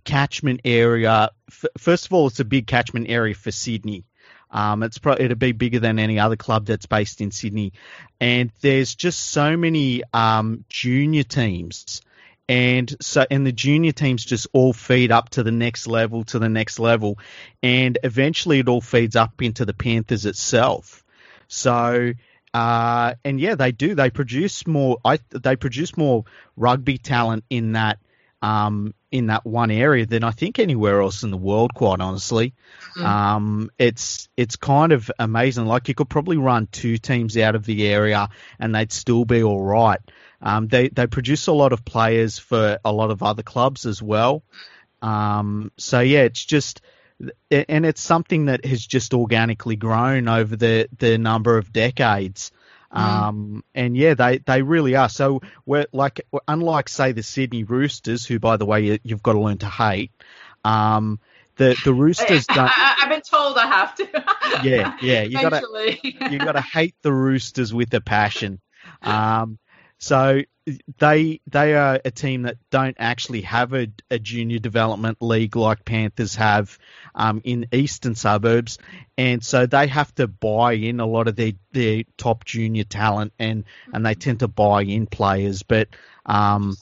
Catchment area. First of all, it's a big catchment area for Sydney. Um, it's pro- it'll be bigger than any other club that's based in Sydney, and there's just so many um, junior teams, and so and the junior teams just all feed up to the next level, to the next level, and eventually it all feeds up into the Panthers itself. So. Uh, and yeah, they do. They produce more. I they produce more rugby talent in that. Um, in that one area than I think anywhere else in the world, quite honestly. Mm-hmm. Um, it's it's kind of amazing. Like you could probably run two teams out of the area and they'd still be all right. Um, they, they produce a lot of players for a lot of other clubs as well. Um, so, yeah, it's just – and it's something that has just organically grown over the, the number of decades. Um, and yeah, they, they really are. So we're like, unlike say the Sydney Roosters, who by the way, you, you've got to learn to hate, um, the, the Roosters. Don't, I, I've been told I have to. yeah. Yeah. You gotta, you gotta hate the Roosters with a passion. Um, so they, they are a team that don't actually have a, a junior development league like Panthers have, um, in eastern suburbs. And so they have to buy in a lot of their, their top junior talent and, and they tend to buy in players. But, um,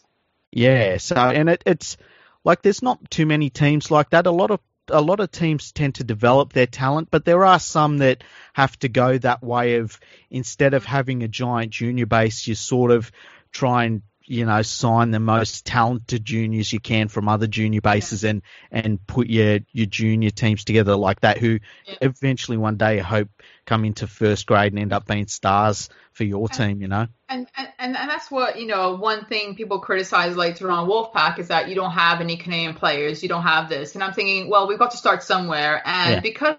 yeah, so, and it, it's like, there's not too many teams like that. A lot of, a lot of teams tend to develop their talent, but there are some that have to go that way of instead of having a giant junior base, you sort of try and, you know, sign the most talented juniors you can from other junior bases yeah. and, and put your, your junior teams together like that, who yeah. eventually one day I hope come into first grade and end up being stars for your and, team, you know? And, and, and that's what, you know, one thing people criticize like Toronto Wolfpack is that you don't have any Canadian players, you don't have this. And I'm thinking, well, we've got to start somewhere. And yeah. because,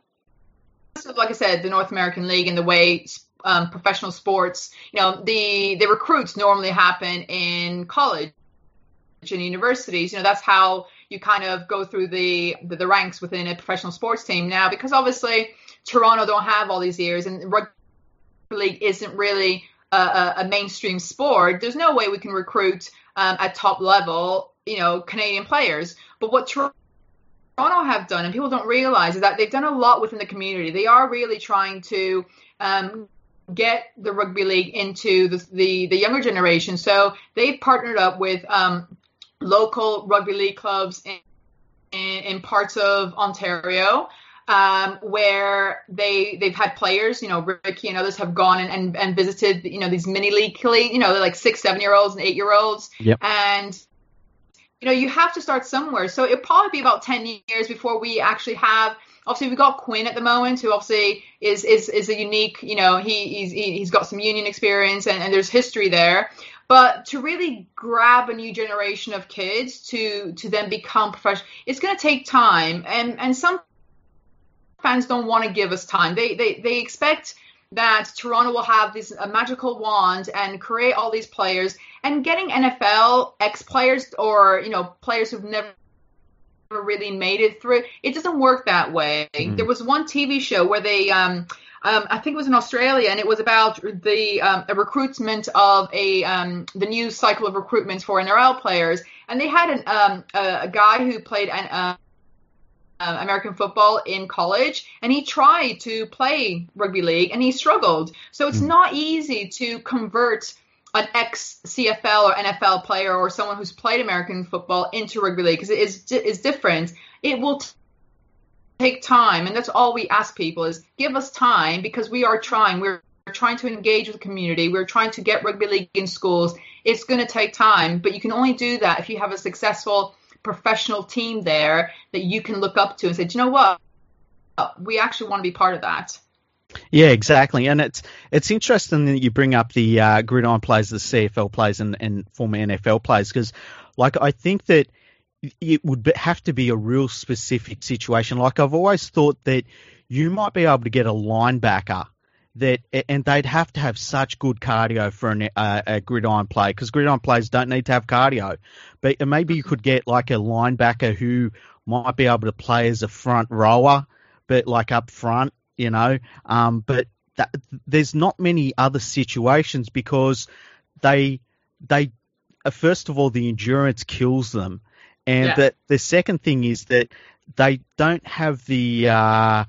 like I said, the North American League and the way Um, professional sports, you know, the, the recruits normally happen in college and universities, you know, that's how you kind of go through the, the, the ranks within a professional sports team now, because obviously Toronto don't have all these years and rugby league isn't really a, a mainstream sport. There's no way we can recruit um, at top level, you know, Canadian players. But what Toronto have done, and people don't realize, is that they've done a lot within the community. They are really trying to um, get the rugby league into the, the, the younger generation. So they've partnered up with um, local rugby league clubs in, in, in parts of Ontario, um, where they, they've had players, you know, Ricky and others have gone and, and, and visited, you know, these mini league, you know, they're like six, seven year olds and eight year olds. Yep. And, you know, you have to start somewhere. So it'll probably be about ten years before we actually have, obviously we've got Quinn at the moment, who obviously is, is, is a unique, you know, he, he's, he's got some union experience and, and there's history there. But to really grab a new generation of kids to, to then become professional, it's going to take time. And, and some fans don't want to give us time. They, they, they expect that Toronto will have this a magical wand and create all these players, and getting N F L ex-players or, you know, players who've never really made it through, it doesn't work that way. Mm. There was one T V show where they, um, um, I think it was in Australia, and it was about the um, a recruitment of a um, the new cycle of recruitments for N R L players, and they had an, um, a, a guy who played an. Uh, Uh, American football in college, and he tried to play rugby league and he struggled. So it's not easy to convert an ex-C F L or N F L player or someone who's played American football into rugby league, because it is is different. It will t- take time, and that's all we ask people is give us time, because we are trying. We're trying to engage with the community. We're trying to get rugby league in schools. It's going to take time, but you can only do that if you have a successful professional team there that you can look up to and say, do you know what, we actually want to be part of that. Yeah, exactly. And it's it's interesting that you bring up the uh, gridiron players, the C F L players and, and former N F L players, because like I think that it would have to be a real specific situation. Like I've always thought that you might be able to get a linebacker that, and they'd have to have such good cardio for an, uh, a gridiron player, because gridiron players don't need to have cardio. But maybe you could get like a linebacker who might be able to play as a front rower, but like up front, you know. Um, but that, there's not many other situations, because they they uh, first of all, the endurance kills them, and yeah. that the second thing is that they don't have the. Uh,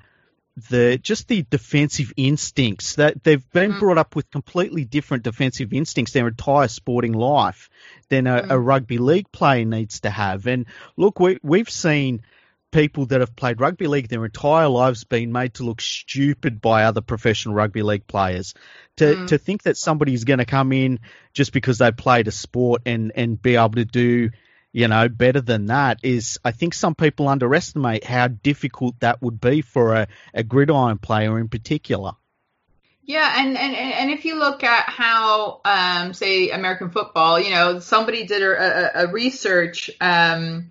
The just the defensive instincts that they've been mm-hmm. brought up with, completely different defensive instincts their entire sporting life than a, mm-hmm. a rugby league player needs to have. And look, we, we've seen people that have played rugby league their entire lives being made to look stupid by other professional rugby league players. To mm-hmm. to think that somebody's going to come in just because they played a sport and, and be able to do, you know, better than that is, I think some people underestimate how difficult that would be for a, a gridiron player in particular. Yeah, and, and, and if you look at how, um, say, American football, you know, somebody did a, a, a research um,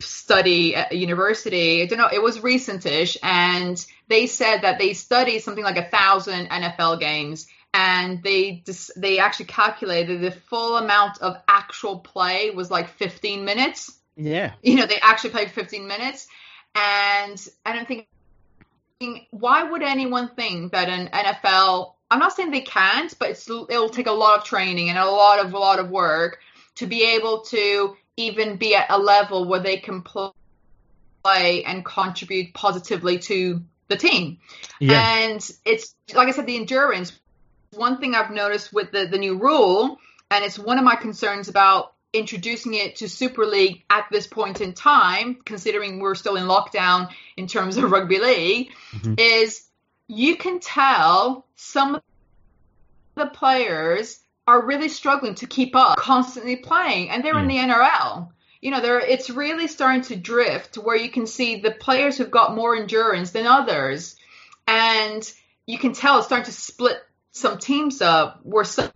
study at a university. I don't know, it was recentish, and they said that they studied something like a thousand N F L games. And they dis- they actually calculated the full amount of actual play was like fifteen minutes. Yeah. You know, they actually played fifteen minutes. And I don't think, why would anyone think that an N F L, I'm not saying they can't, but it's, it'll take a lot of training and a lot of, a lot of work to be able to even be at a level where they can play and contribute positively to the team. Yeah. And it's, like I said, the endurance. One thing I've noticed with the, the new rule, and it's one of my concerns about introducing it to Super League at this point in time, considering we're still in lockdown in terms of rugby league, mm-hmm. is you can tell some of the players are really struggling to keep up, constantly playing, and they're mm. in the N R L. You know, they're, it's really starting to drift to where you can see the players who've got more endurance than others, and you can tell it's starting to split some teams up, where some,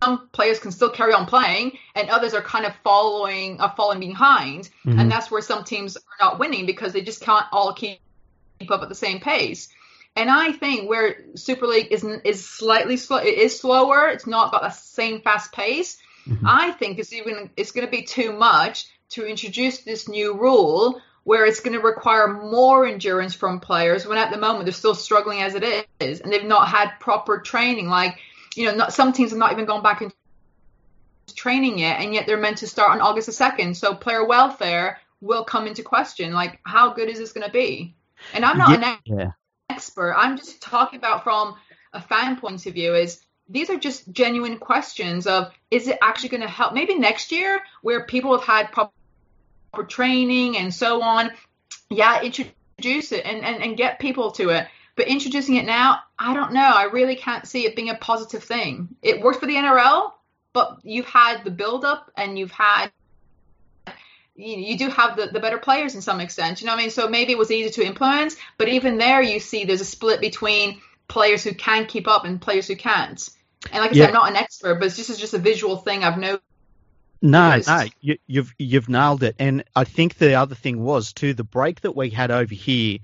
some players can still carry on playing and others are kind of following, are falling behind. Mm-hmm. And that's where some teams are not winning, because they just can't all keep up at the same pace. And I think where Super League is, is slightly slow, it is slower. It's not got the same fast pace. Mm-hmm. I think it's even it's going to be too much to introduce this new rule where it's going to require more endurance from players when at the moment they're still struggling as it is, and they've not had proper training. Like, you know, not, some teams have not even gone back into training yet, and yet they're meant to start on August the second. So player welfare will come into question. Like, how good is this going to be? And I'm not yeah. an expert. I'm just talking about from a fan point of view is these are just genuine questions of, is it actually going to help? Maybe next year where people have had proper training and so on, yeah, introduce it and, and, and get people to it. But introducing it now, I don't know. I really can't see it being a positive thing. It worked for the N R L, but you've had the build-up and you've had you, you do have the, the better players in some extent. You know what I mean? So maybe it was easy to implement, but even there you see there's a split between players who can keep up and players who can't. And like I yeah. said, I'm not an expert, but this is just a visual thing I've noticed. No, no, you, you've you've nailed it. And I think the other thing was, too, the break that we had over here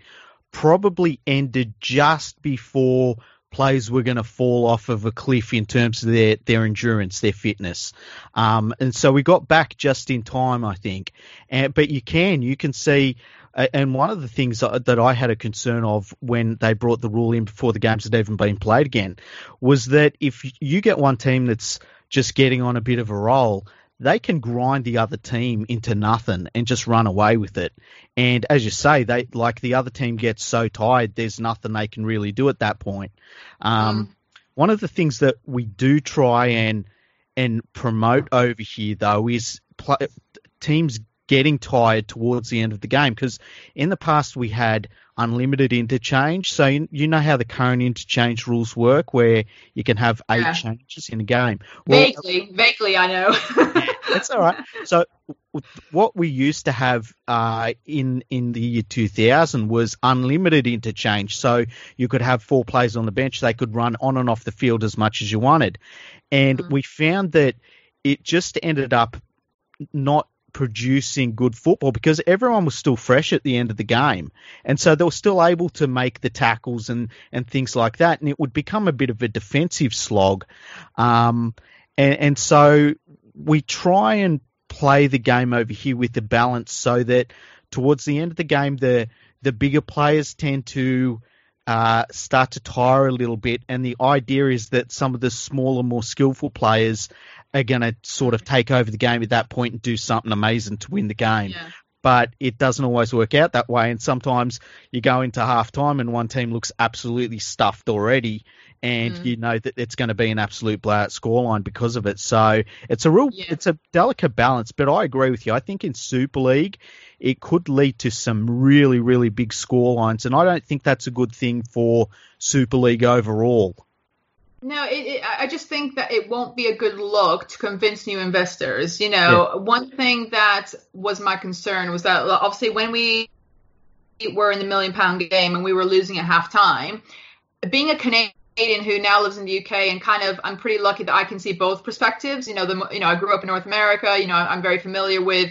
probably ended just before players were going to fall off of a cliff in terms of their, their endurance, their fitness. Um, and so we got back just in time, I think. And, but you can, you can see... And one of the things that I had a concern of when they brought the rule in before the games had even been played again was that if you get one team that's just getting on a bit of a roll, they can grind the other team into nothing and just run away with it. And as you say, they like the other team gets so tired, there's nothing they can really do at that point. Um, mm. One of the things that we do try and and promote over here, though, is pl- teams getting tired towards the end of the game, because in the past we had unlimited interchange. So you, you know how the current interchange rules work, where you can have eight yeah. changes in a game. Well, vaguely, vaguely, I know. That's all right. So what we used to have uh, in in the year two thousand was unlimited interchange. So you could have four players on the bench. They could run on and off the field as much as you wanted. And mm-hmm. we found that it just ended up not producing good football because everyone was still fresh at the end of the game, and so they were still able to make the tackles and and things like that, and it would become a bit of a defensive slog, um and, and so we try and play the game over here with the balance so that towards the end of the game the the bigger players tend to Uh, start to tire a little bit, and the idea is that some of the smaller, more skillful players are going to sort of take over the game at that point and do something amazing to win the game. Yeah. But it doesn't always work out that way, and sometimes you go into halftime and one team looks absolutely stuffed already, and mm. you know that it's going to be an absolute blowout scoreline because of it. So it's a real, yeah. it's a delicate balance. But I agree with you. I think in Super League, it could lead to some really, really big score lines, and I don't think that's a good thing for Super League overall. No, it, it, I just think that it won't be a good look to convince new investors. You know, yeah. one thing that was my concern was that obviously when we were in the million pound game and we were losing at halftime, being a Canadian who now lives in the U K and kind of, I'm pretty lucky that I can see both perspectives. You know, the, you know, I grew up in North America. You know, I'm very familiar with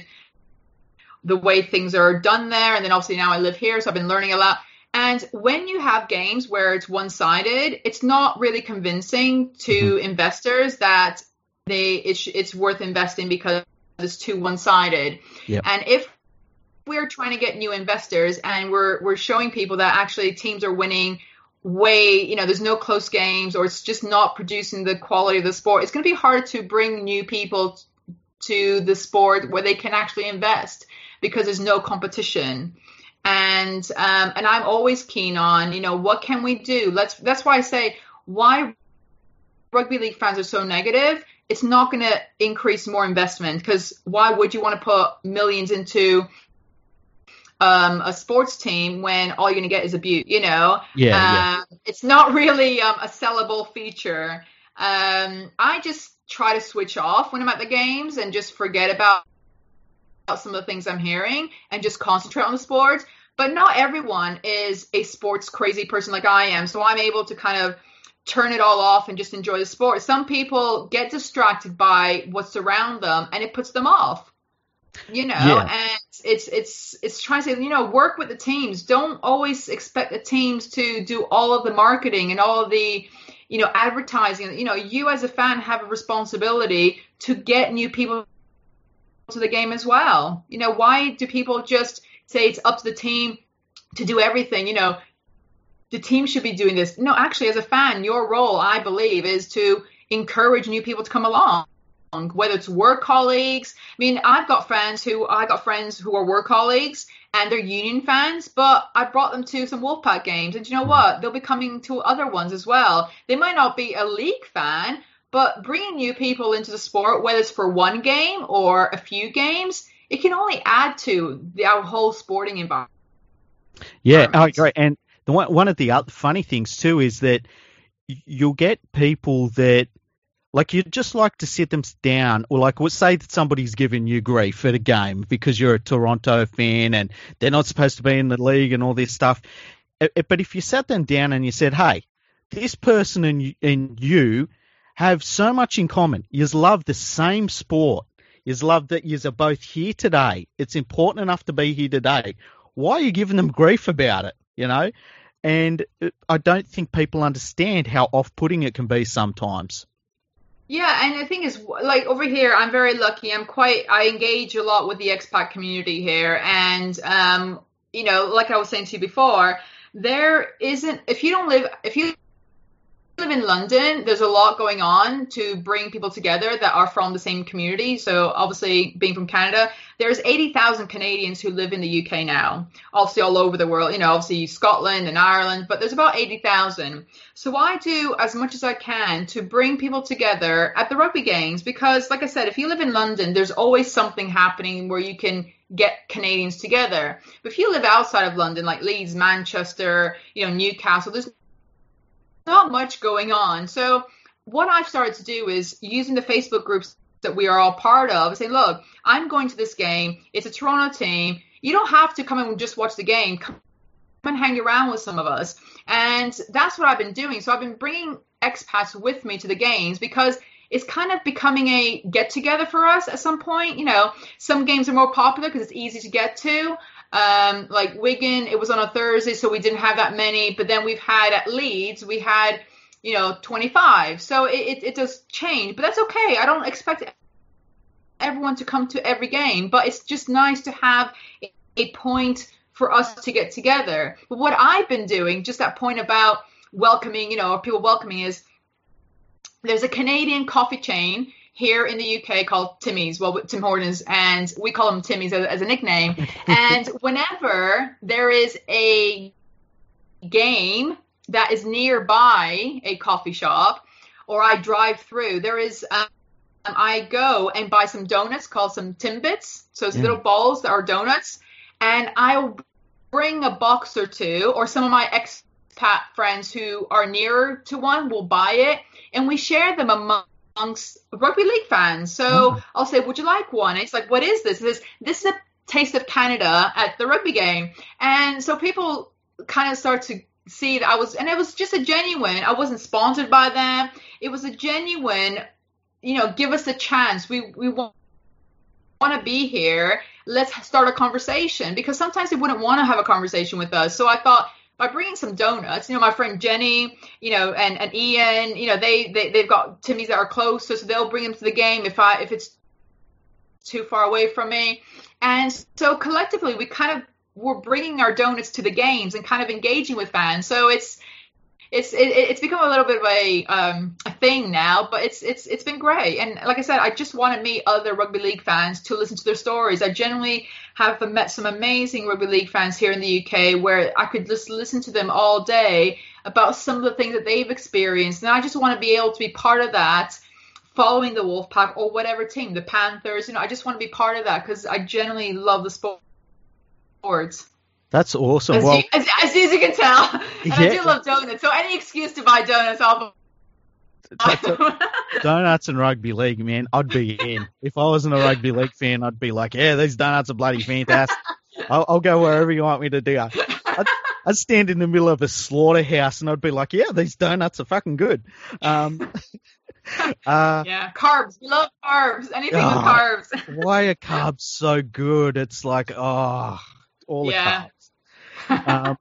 the way things are done there. And then obviously now I live here, so I've been learning a lot. And when you have games where it's one-sided, it's not really convincing to mm-hmm. investors that they it's, it's worth investing because it's too one-sided. Yep. And if we're trying to get new investors and we're we're showing people that actually teams are winning way, you know, there's no close games or it's just not producing the quality of the sport, it's going to be hard to bring new people to the sport where they can actually invest because there's no competition. And um, and I'm always keen on, you know, what can we do? Let's. That's why I say why rugby league fans are so negative. It's not going to increase more investment because why would you want to put millions into um, a sports team when all you're going to get is abuse? You know, yeah, um, yeah. It's not really um, a sellable feature. Um, I just try to switch off when I'm at the games and just forget about some of the things I'm hearing and just concentrate on the sport. But not everyone is a sports crazy person like I am, so I'm able to kind of turn it all off and just enjoy the sport. Some people get distracted by what's around them and it puts them off, you know. Yeah. And it's it's it's trying to say, you know, work with the teams. Don't always expect the teams to do all of the marketing and all of the you know, advertising. You know, you as a fan have a responsibility to get new people to the game as well. You know, why do people just say it's up to the team to do everything? You know, the team should be doing this. No, actually, as a fan, your role, I believe, is to encourage new people to come along, whether it's work colleagues. I mean, I've got friends who I got friends who are work colleagues and they're union fans, but I brought them to some Wolfpack games. And you know what? They'll be coming to other ones as well. They might not be a league fan, but bringing new people into the sport, whether it's for one game or a few games, it can only add to the, our whole sporting environment. Yeah, I agree. And the one, one of the other funny things too is that you'll get people that, like, you'd just like to sit them down, or like, well, say that somebody's giving you grief at a game because you're a Toronto fan and they're not supposed to be in the league and all this stuff. But if you sat them down and you said, hey, this person and and you have so much in common. You love the same sport. You love that you are both here today. It's important enough to be here today. Why are you giving them grief about it, you know? And I don't think people understand how off-putting it can be sometimes. Yeah, and the thing is, like, over here, I'm very lucky. I'm quite, I engage a lot with the expat community here. And, um, you know, like I was saying to you before, there isn't, if you don't live, if you live in London, there's a lot going on to bring people together that are from the same community. So obviously, being from Canada, there's eighty thousand Canadians who live in the U K now, obviously all over the world, you know, obviously Scotland and Ireland, but there's about eighty thousand. So I do as much as I can to bring people together at the rugby games, because like I said, if you live in London, there's always something happening where you can get Canadians together. But if you live outside of London, like Leeds, Manchester, you know, Newcastle, there's not much going on. So what I've started to do is using the Facebook groups that we are all part of, say, look, I'm going to this game. It's a Toronto team. You don't have to come and just watch the game. Come and hang around with some of us. And that's what I've been doing. So I've been bringing expats with me to the games, because it's kind of becoming a get together for us at some point. You know, some games are more popular because it's easy to get to. Um, like Wigan, it was on a Thursday, so we didn't have that many. But then we've had at Leeds, we had, you know, twenty-five. So it, it, it does change, but that's okay. I don't expect everyone to come to every game, but it's just nice to have a point for us to get together. But what I've been doing, just that point about welcoming, you know, people welcoming, is there's a Canadian coffee chain here in the U K called Timmy's, well, Tim Hortons, and we call them Timmy's as, as a nickname. And whenever there is a game that is nearby a coffee shop, or I drive through, there is, um, I go and buy some donuts called some Timbits. So it's yeah. little balls that are donuts. And I'll bring a box or two, or some of my expat friends who are nearer to one will buy it. And we share them amongst rugby league fans. So oh. I'll say, would you like one? And it's like, what is this? This, this is a taste of Canada at the rugby game. And so people kind of start to see that I was, and it was just a genuine, I wasn't sponsored by them. It was a genuine, you know, give us a chance. We we want, want to be here. Let's start a conversation, because sometimes they wouldn't want to have a conversation with us. So I thought, by bringing some donuts, you know, my friend Jenny, you know, and, and Ian, you know, they, they, they've got Timmy's that are close. So, so they'll bring them to the game if I, if it's too far away from me. And so collectively we kind of, we're bringing our donuts to the games and kind of engaging with fans. So it's it's it, it's become a little bit of a um, a thing now, but it's it's it's been great. And like I said, I just want to meet other rugby league fans to listen to their stories. I generally have met some amazing rugby league fans here in the U K where I could just listen to them all day about some of the things that they've experienced. And I just want to be able to be part of that, following the Wolfpack or whatever team, the Panthers. You know, I just want to be part of that because I generally love the sport. Boards. That's awesome. As, well, you, as, as you can tell, and yeah. I do love donuts. So any excuse to buy donuts, I'll buy donuts and rugby league, man. I'd be in. If I wasn't a rugby league fan, I'd be like, yeah, these donuts are bloody fantastic. I'll, I'll go wherever you want me to do. I'd, I'd stand in the middle of a slaughterhouse and I'd be like, yeah, these donuts are fucking good. Um, Uh, yeah, carbs. We love carbs. Anything oh, with carbs. Why are carbs so good? It's like, oh, all yeah. the carbs. Um,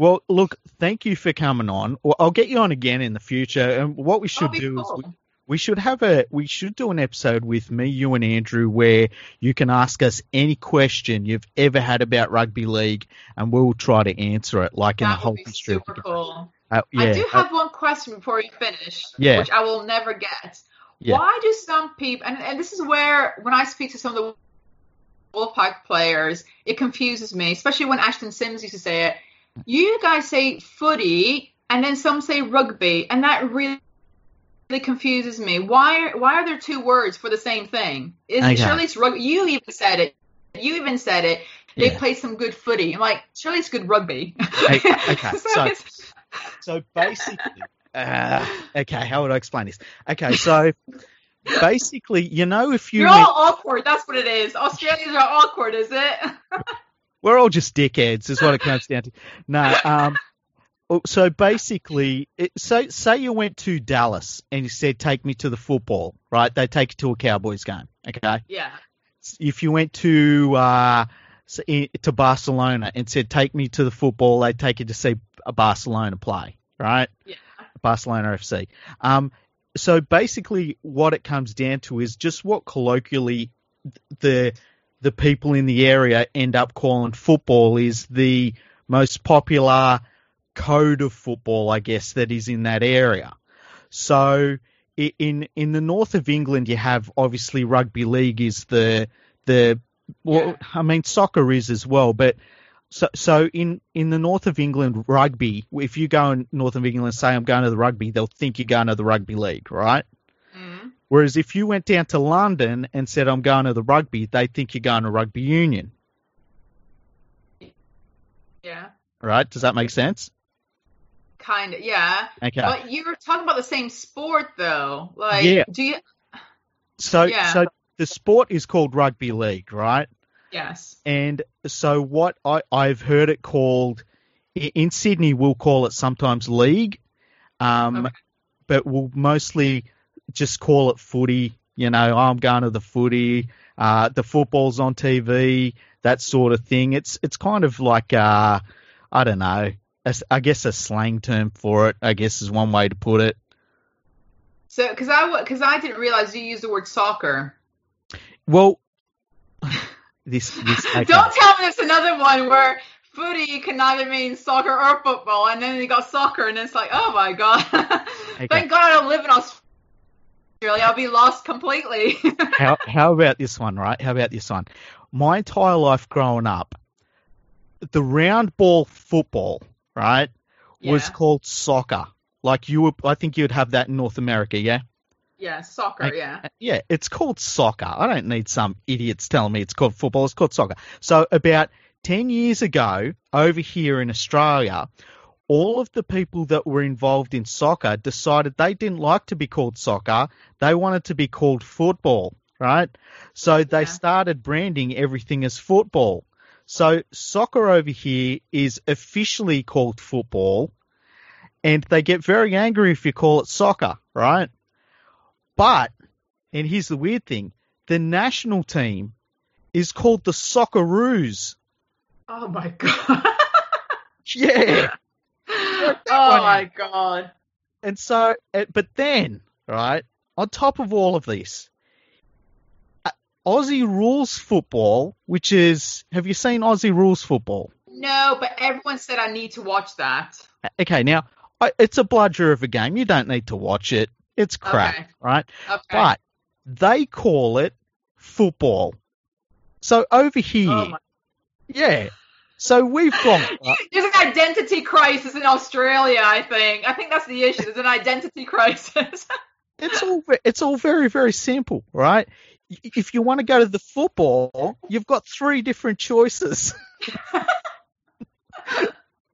Well, look, thank you for coming on. Well, I'll get you on again in the future. And what we should do cool. is we, we should have a we should do an episode with me, you, and Andrew where you can ask us any question you've ever had about rugby league, and we'll try to answer it. Like that in a whole history. Cool. Uh, yeah, I do have uh, one question before you finish, yeah. which I will never get. Yeah. Why do some people? And, and this is where when I speak to some of the Wolfpack players, it confuses me, especially when Ashton Sims used to say it. You guys say footy, and then some say rugby, and that really confuses me. Why are, why are there two words for the same thing? Is okay. Surely it's rugby. You even said it. You even said it. They yeah. play some good footy. I'm like, surely it's good rugby. Okay, okay. so, so basically, uh, okay, how would I explain this? Okay, so basically, you know, if you... You're all awkward. That's what it is. Australians are awkward, is it? We're all just dickheads is what it comes down to. No, um, so basically, it, so, say you went to Dallas and you said, take me to the football, right? They take you to a Cowboys game, okay? Yeah. If you went to uh, to Barcelona and said, take me to the football, they take you to see a Barcelona play, right? Yeah. Barcelona F C. Um, so basically what it comes down to is just what colloquially the – the people in the area end up calling football is the most popular code of football, I guess, that is in that area. So in in the north of England, you have obviously rugby league is the the well, yeah. I mean soccer is as well, but so so in in the north of England, rugby. If you go in north of England and say I'm going to the rugby, they'll think you're going to the rugby league, right? Whereas if you went down to London and said, I'm going to the rugby, they think you're going to rugby union. Yeah. Right? Does that make sense? Kind of, yeah. Okay. But you were talking about the same sport, though. Like, yeah. do you... So, yeah. so the sport is called rugby league, right? Yes. And so what I, I've heard it called... In Sydney, we'll call it sometimes league, um, okay. but we'll mostly... just call it footy, you know, I'm going to the footy, uh, the football's on T V, that sort of thing. It's it's kind of like, uh, I don't know, a, I guess a slang term for it, I guess is one way to put it. So, because I, cause I didn't realize you used the word soccer. Well, this... this okay. Don't tell me it's another one where footy can either mean soccer or football, and then you got soccer, and it's like, oh my God. Okay. Thank God I don't live in Australia. Really, I'll be lost completely. how, how about this one, right? How about this one? My entire life growing up, the round ball football, right, yeah. was called soccer. Like you would, I think you'd have that in North America, yeah? Yeah, soccer, like, yeah. Yeah, it's called soccer. I don't need some idiots telling me it's called football. It's called soccer. So about ten years ago, over here in Australia, all of the people that were involved in soccer decided they didn't like to be called soccer. They wanted to be called football, right? So they yeah. started branding everything as football. So soccer over here is officially called football, and they get very angry if you call it soccer, right? But, and here's the weird thing, the national team is called the Socceroos. Oh, my God. yeah. Oh my God. And so, but then, right, on top of all of this, Aussie rules football, which is, have you seen Aussie rules football? No, but everyone said I need to watch that. Okay, now, it's a bludger of a game. You don't need to watch it. It's crap, okay. right? Okay. But they call it football. So over here, oh my- yeah. So we've got... Uh, There's an identity crisis in Australia, I think. I think that's the issue. There's an identity crisis. it's all it's all very, very simple, right? If you want to go to the football, you've got three different choices.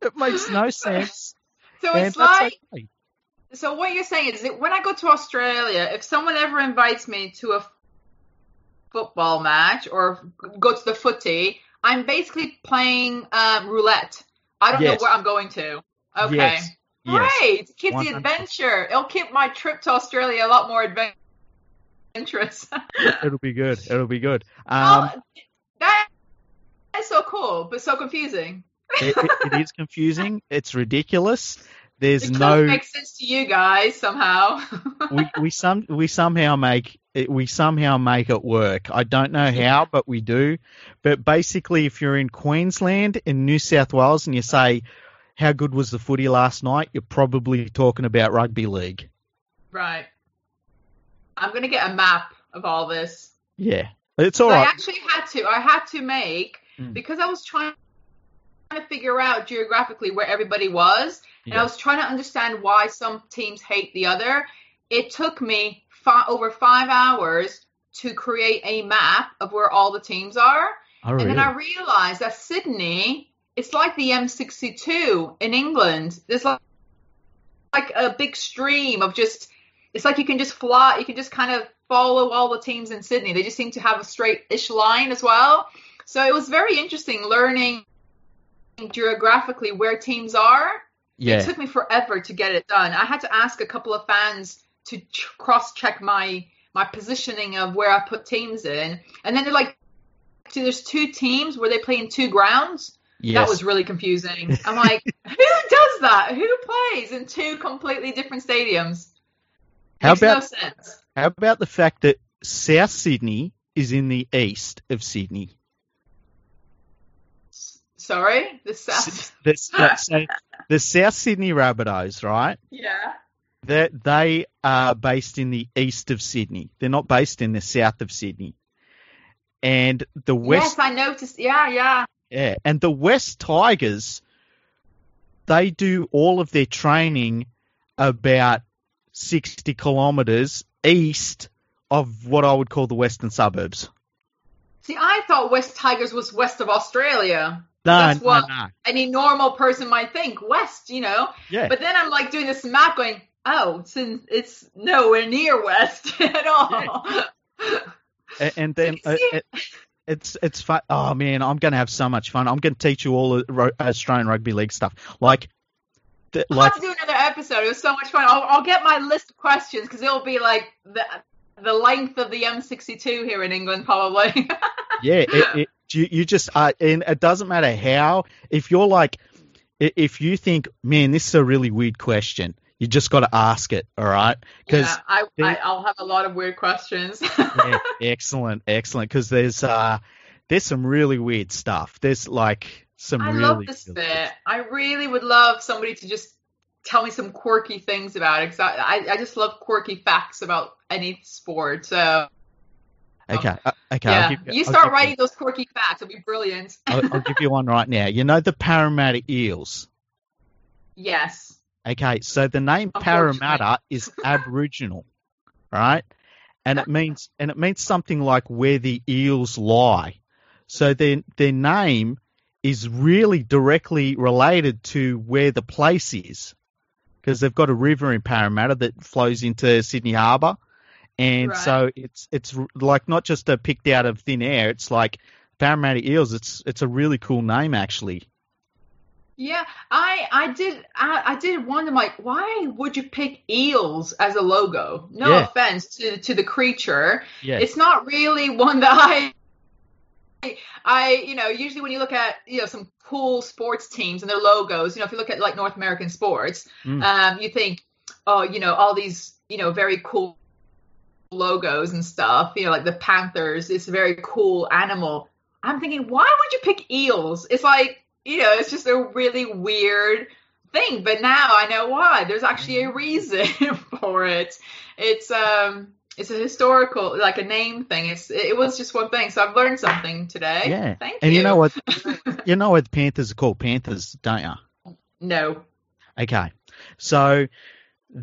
It makes no sense. So it's like... Okay. So what you're saying is that when I go to Australia, if someone ever invites me to a football match or go to the footy... I'm basically playing um, roulette. I don't yes. know where I'm going to. Okay. Yes. Great. Yes. Keep the adventure. It'll keep my trip to Australia a lot more adventurous. It'll be good. It'll be good. Um, well, that is so cool, but so confusing. It, it, it is confusing. It's ridiculous. There's it no it makes sense to you guys somehow. we we some we somehow make it, we somehow make it work. I don't know how, but we do. But basically, if you're in Queensland and New South Wales and you say, "How good was the footy last night?" you're probably talking about rugby league. Right. I'm gonna get a map of all this. Yeah, it's all so right. I actually had to. I had to make mm. because I was trying to figure out geographically where everybody was, and yeah. I was trying to understand why some teams hate the other. It took me five, over five hours to create a map of where all the teams are, oh, and really? Then I realized that Sydney, it's like the M sixty-two in England. There's like, like a big stream of just. It's like you can just fly. You can just kind of follow all the teams in Sydney. They just seem to have a straight-ish line as well. So it was very interesting learning geographically where teams are. Yeah. It took me forever to get it done. I had to ask a couple of fans to ch- cross-check my my positioning of where I put teams in. And then they're like, so there's two teams where they play in two grounds. Yes. That was really confusing. I'm like, who does that? Who plays in two completely different stadiums? How about, no how about the fact that South Sydney is in the east of Sydney? Sorry? The South the, the, the South Sydney Rabbitohs, right? Yeah. They're, they are based in the east of Sydney. They're not based in the south of Sydney. And the West... Yes, I noticed. Yeah, yeah. Yeah, and the West Tigers, they do all of their training about sixty kilometres east of what I would call the western suburbs. See, I thought West Tigers was west of Australia. No, That's no, what no. any normal person might think, west, you know. Yeah. But then I'm like doing this map going, oh, it's, in, it's nowhere near west at all. Yeah. and, and then uh, it, it's it's fun. Oh, man, I'm going to have so much fun. I'm going to teach you all the Australian Rugby League stuff. Like, That, like, I'll have to do another episode. It was so much fun. I'll, I'll get my list of questions because it'll be like the the length of the M sixty-two here in England, probably. yeah, it, it, you, you just uh, and it doesn't matter how. If you're like, if you think, man, this is a really weird question, you just got to ask it. All right, because yeah, I, I I'll have a lot of weird questions. yeah, excellent, excellent. Because there's uh there's some really weird stuff. There's like. Some I really love this bit. Things. I really would love somebody to just tell me some quirky things about it. Cause I, I, I just love quirky facts about any sport. So okay, um, uh, okay. Yeah. Give, you start writing you. those quirky facts. It'll be brilliant. I'll, I'll give you one right now. You know the Parramatta Eels? Yes. Okay, so the name Parramatta is Aboriginal, right? And it means and it means something like where the eels lie. So their their name is really directly related to where the place is because they've got a river in Parramatta that flows into Sydney Harbour. And right. so it's it's like not just a picked out of thin air. It's like Parramatta Eels. It's it's a really cool name, actually. Yeah, I I did I, I did wonder, like, why would you pick eels as a logo? No yeah. offense to, to the creature. Yeah. It's not really one that I... I, you know, usually when you look at, you know, some cool sports teams and their logos, you know, if you look at like North American sports, mm. um, you think, oh, you know, all these, you know, very cool logos and stuff, you know, like the Panthers, it's a very cool animal. I'm thinking, why would you pick eels? It's like, you know, it's just a really weird thing. But now I know why. There's actually a reason for it. It's, um, It's a historical, like a name thing. It's it was just one thing. So I've learned something today. Yeah. Thank you. And you know what? you know what Panthers are called Panthers, don't you? No. Okay. So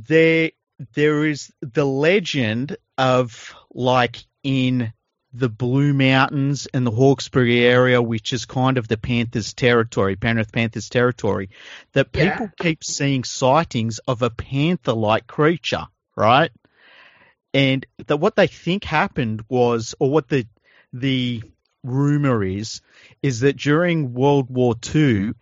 there there is the legend of like in the Blue Mountains and the Hawkesbury area, which is kind of the Panthers territory, Penrith Panthers territory, that people yeah. keep seeing sightings of a panther-like creature, right? And the, what they think happened was, or what the the rumor is, is that during World War Two,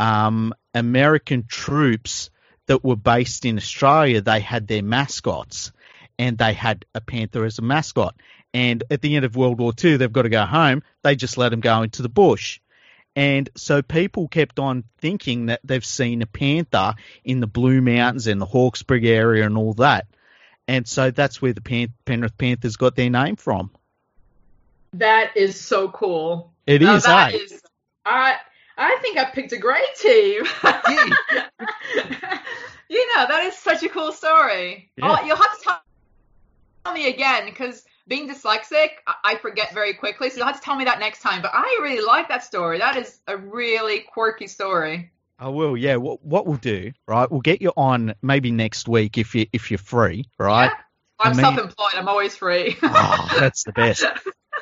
um, American troops that were based in Australia, they had their mascots, and they had a panther as a mascot. And at the end of World War Two, they've got to go home. They just let them go into the bush. And so people kept on thinking that they've seen a panther in the Blue Mountains and the Hawkesbury area and all that. And so that's where the Pan- Penrith Panthers got their name from. That is so cool. It now is, that eh? is. I I think I picked a great team. Yeah. You know, that is such a cool story. Yeah. Oh, you'll have to tell me again, because being dyslexic, I forget very quickly. So you'll have to tell me that next time. But I really like that story. That is a really quirky story. I will, yeah. What, what we'll do, right, we'll get you on maybe next week if, you, if you're free, right? Yeah. I'm I mean, self-employed. I'm always free. Oh, that's the best.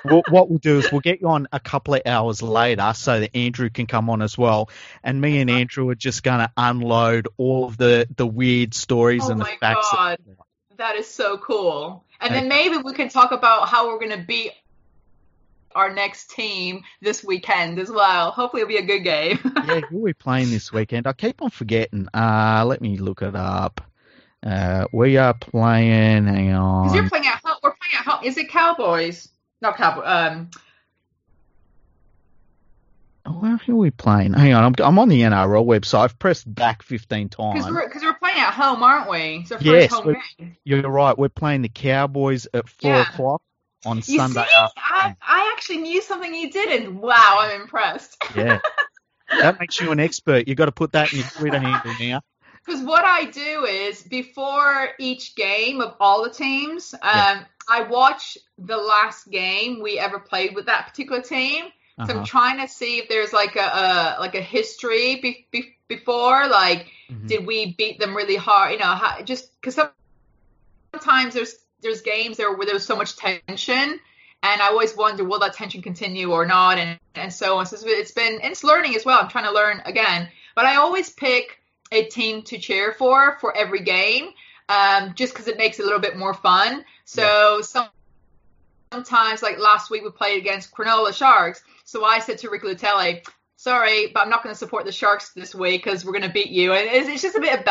Well, what we'll do is we'll get you on a couple of hours later so that Andrew can come on as well. And me and Andrew are just going to unload all of the, the weird stories oh and the facts. Oh, my God. That, that is so cool. And okay. Then maybe we can talk about how we're going to beat our next team this weekend as well. Hopefully it'll be a good game. Yeah, who are we playing this weekend? I keep on forgetting. Uh, let me look it up. Uh, we are playing, hang on. Because you're playing at home. We're playing at home. Is it Cowboys? Not Cowboys. Um, Where are we playing? Hang on, I'm, I'm on the N R L website. I've pressed back fifteen times. Because we're, cause we're playing at home, aren't we? It's our first yes, home game. You're right. We're playing the Cowboys at four yeah. o'clock on you Sunday see? afternoon. I, I actually knew something you didn't. Wow, I'm impressed. Yeah. That makes you an expert. You've got to put that in your Twitter handle now. Because what I do is before each game of all the teams, um, yeah. I watch the last game we ever played with that particular team. So uh-huh. I'm trying to see if there's like a, a like a history be, be, before, like mm-hmm. did we beat them really hard? You know, how, just because sometimes there's there's games there where there's so much tension, and I always wonder will that tension continue or not, and, and so on. So it's been it's learning as well. I'm trying to learn again, but I always pick a team to cheer for for every game, um, just because it makes it a little bit more fun. So yeah. some. Sometimes, like last week, we played against Cronulla Sharks. So I said to Rick Lutelli, sorry, but I'm not going to support the Sharks this week because we're going to beat you. And it's, it's just a bit of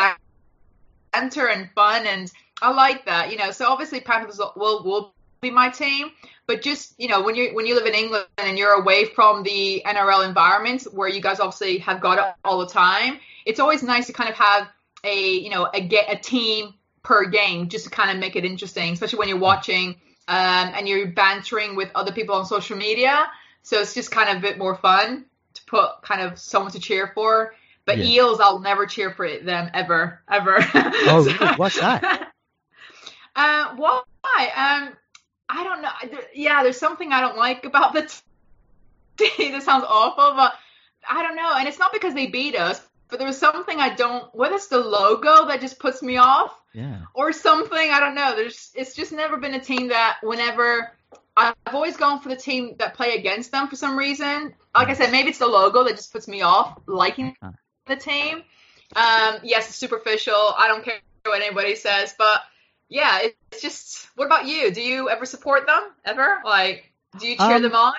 banter and fun, and I like that, you know. So obviously Panthers will, will be my team, but just, you know, when you when you live in England and you're away from the N R L environment where you guys obviously have got it all the time, it's always nice to kind of have a, you know, a, get a team per game just to kind of make it interesting, especially when you're watching – Um, and you're bantering with other people on social media. So it's just kind of a bit more fun to put kind of someone to cheer for. But yeah. Eels, I'll never cheer for them ever, ever. Oh, so, really? What's that? uh, why? Um, I don't know. Yeah, there's something I don't like about the team. That sounds awful, but I don't know. And it's not because they beat us, but there was something I don't, whether it's the logo that just puts me off. Yeah. Or something, I don't know. There's, it's just never been a team that whenever I've always gone for the team that play against them for some reason. Like I said, maybe it's the logo that just puts me off liking the team. Um, yes, it's superficial. I don't care what anybody says, but yeah, it's just. What about you? Do you ever support them ever? Like, do you cheer um, them on?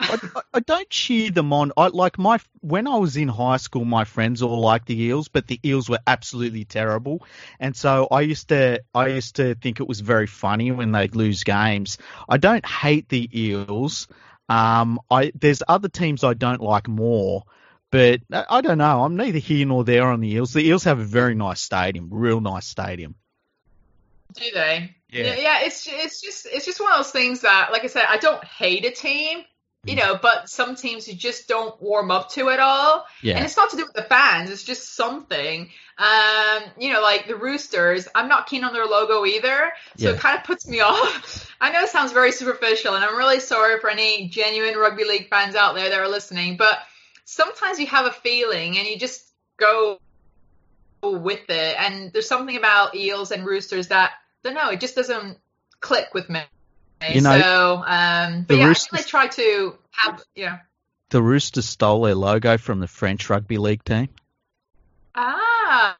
I, I don't cheer them on. I like my when I was in high school, my friends all liked the Eels, but the Eels were absolutely terrible. And so I used to I used to think it was very funny when they'd lose games. I don't hate the Eels. Um, I there's other teams I don't like more, but I don't know. I'm neither here nor there on the Eels. The Eels have a very nice stadium, real nice stadium. Do they? Yeah, yeah. It's it's just it's just one of those things that, like I said, I don't hate a team. You know, but some teams you just don't warm up to at all. Yeah. And it's not to do with the fans. It's just something. Um, you know, like the Roosters, I'm not keen on their logo either. So yeah. It kind of puts me off. I know it sounds very superficial, and I'm really sorry for any genuine rugby league fans out there that are listening. But sometimes you have a feeling and you just go with it. And there's something about Eels and Roosters that, I don't know, it just doesn't click with me. You know, so, um, but yeah, Roosters, I think they try to have, yeah. The Roosters stole their logo from the French rugby league team. Ah.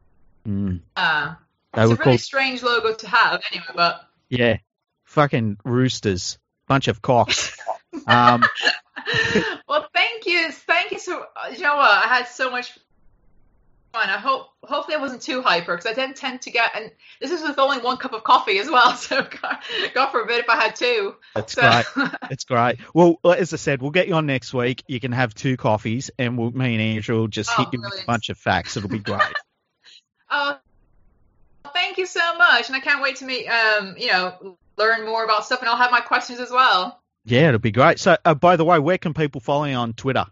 Mm. Uh, it's a called, really strange logo to have anyway, but. Yeah. Fucking Roosters. Bunch of cocks. um. Well, thank you. Thank you. So, you know what? I had so much fun. I hope hopefully I wasn't too hyper, because I then tend to get, and this is with only one cup of coffee as well, so God, God forbid if I had two. That's so. Great. It's great. Well, as I said, we'll get you on next week. You can have two coffees, and we'll, me and Andrew will just oh, hit you brilliant. with a bunch of facts. It'll be great. Oh, thank you so much, and I can't wait to meet. Um, you know, learn more about stuff, and I'll have my questions as well. Yeah, it'll be great. So, uh, by the way, where can people follow you on Twitter?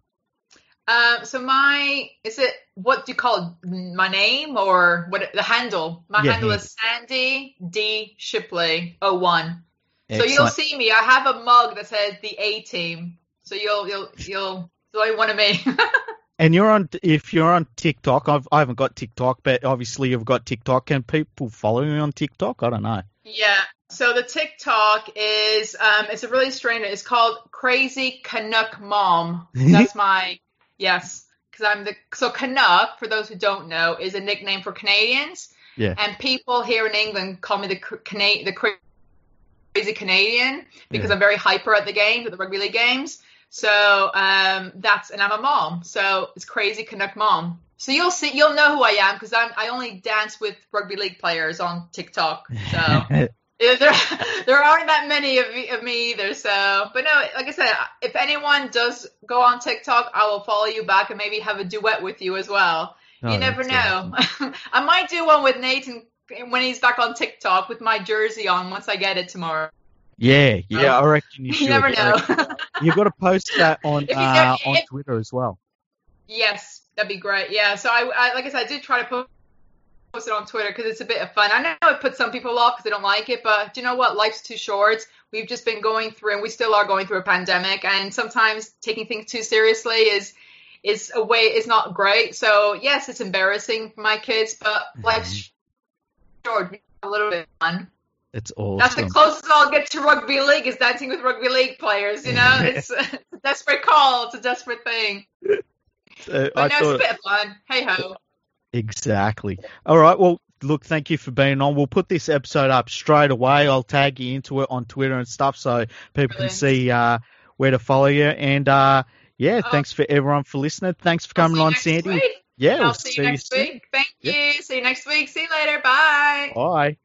Um, so my, is it, what do you call it, my name or what, the handle? My yeah, handle yeah. is Sandy D Shipley oh one. Excellent. So you'll see me. I have a mug that says the A Team. So you'll, you'll, you'll, you'll one of me. And you're on, if you're on TikTok, I've, I haven't got TikTok, but obviously you've got TikTok. Can people follow you on TikTok? I don't know. Yeah. So the TikTok is, um, it's a really strange, it's called Crazy Canuck Mom. That's my, yes, because I'm the, so Canuck, for those who don't know, is a nickname for Canadians. Yeah. And people here in England call me the Cana- the Crazy Canadian because yeah. I'm very hyper at the games, at the rugby league games. So um, that's, and I'm a mom. So it's Crazy Canuck Mom. So you'll see, you'll know who I am because I'm, I only dance with rugby league players on TikTok. So. There, there aren't that many of me, of me either. So, but no, like I said, if anyone does go on TikTok, I will follow you back and maybe have a duet with you as well. Oh, you never know. Awesome. I might do one with Nathan when he's back on TikTok with my jersey on once I get it tomorrow. Yeah, yeah, um, I reckon you should. You never know. You've got to post that on uh, on if, Twitter as well. Yes, that'd be great. Yeah, so I, I like I said, I did try to post. Post it on Twitter because it's a bit of fun. I know it puts some people off because they don't like it, but do you know what? Life's too short. We've just been going through, and we still are going through a pandemic. And sometimes taking things too seriously is is a way is not great. So yes, it's embarrassing for my kids, but life's short. We have a little bit of fun. It's awesome. That's the closest I'll get to rugby league is dancing with rugby league players. You know, it's, it's a desperate call. It's a desperate thing. So but I no, thought... it's a bit of fun. Hey ho. Exactly. All right. Well, look, thank you for being on. We'll put this episode up straight away. I'll tag you into it on Twitter and stuff so people Brilliant. can see uh, where to follow you. And, uh, yeah, oh. thanks for everyone for listening. Thanks for coming on, Sandy. Week. Yeah, I'll we'll see you next you week. Soon. Thank you. Yeah. See you next week. See you later. Bye. Bye.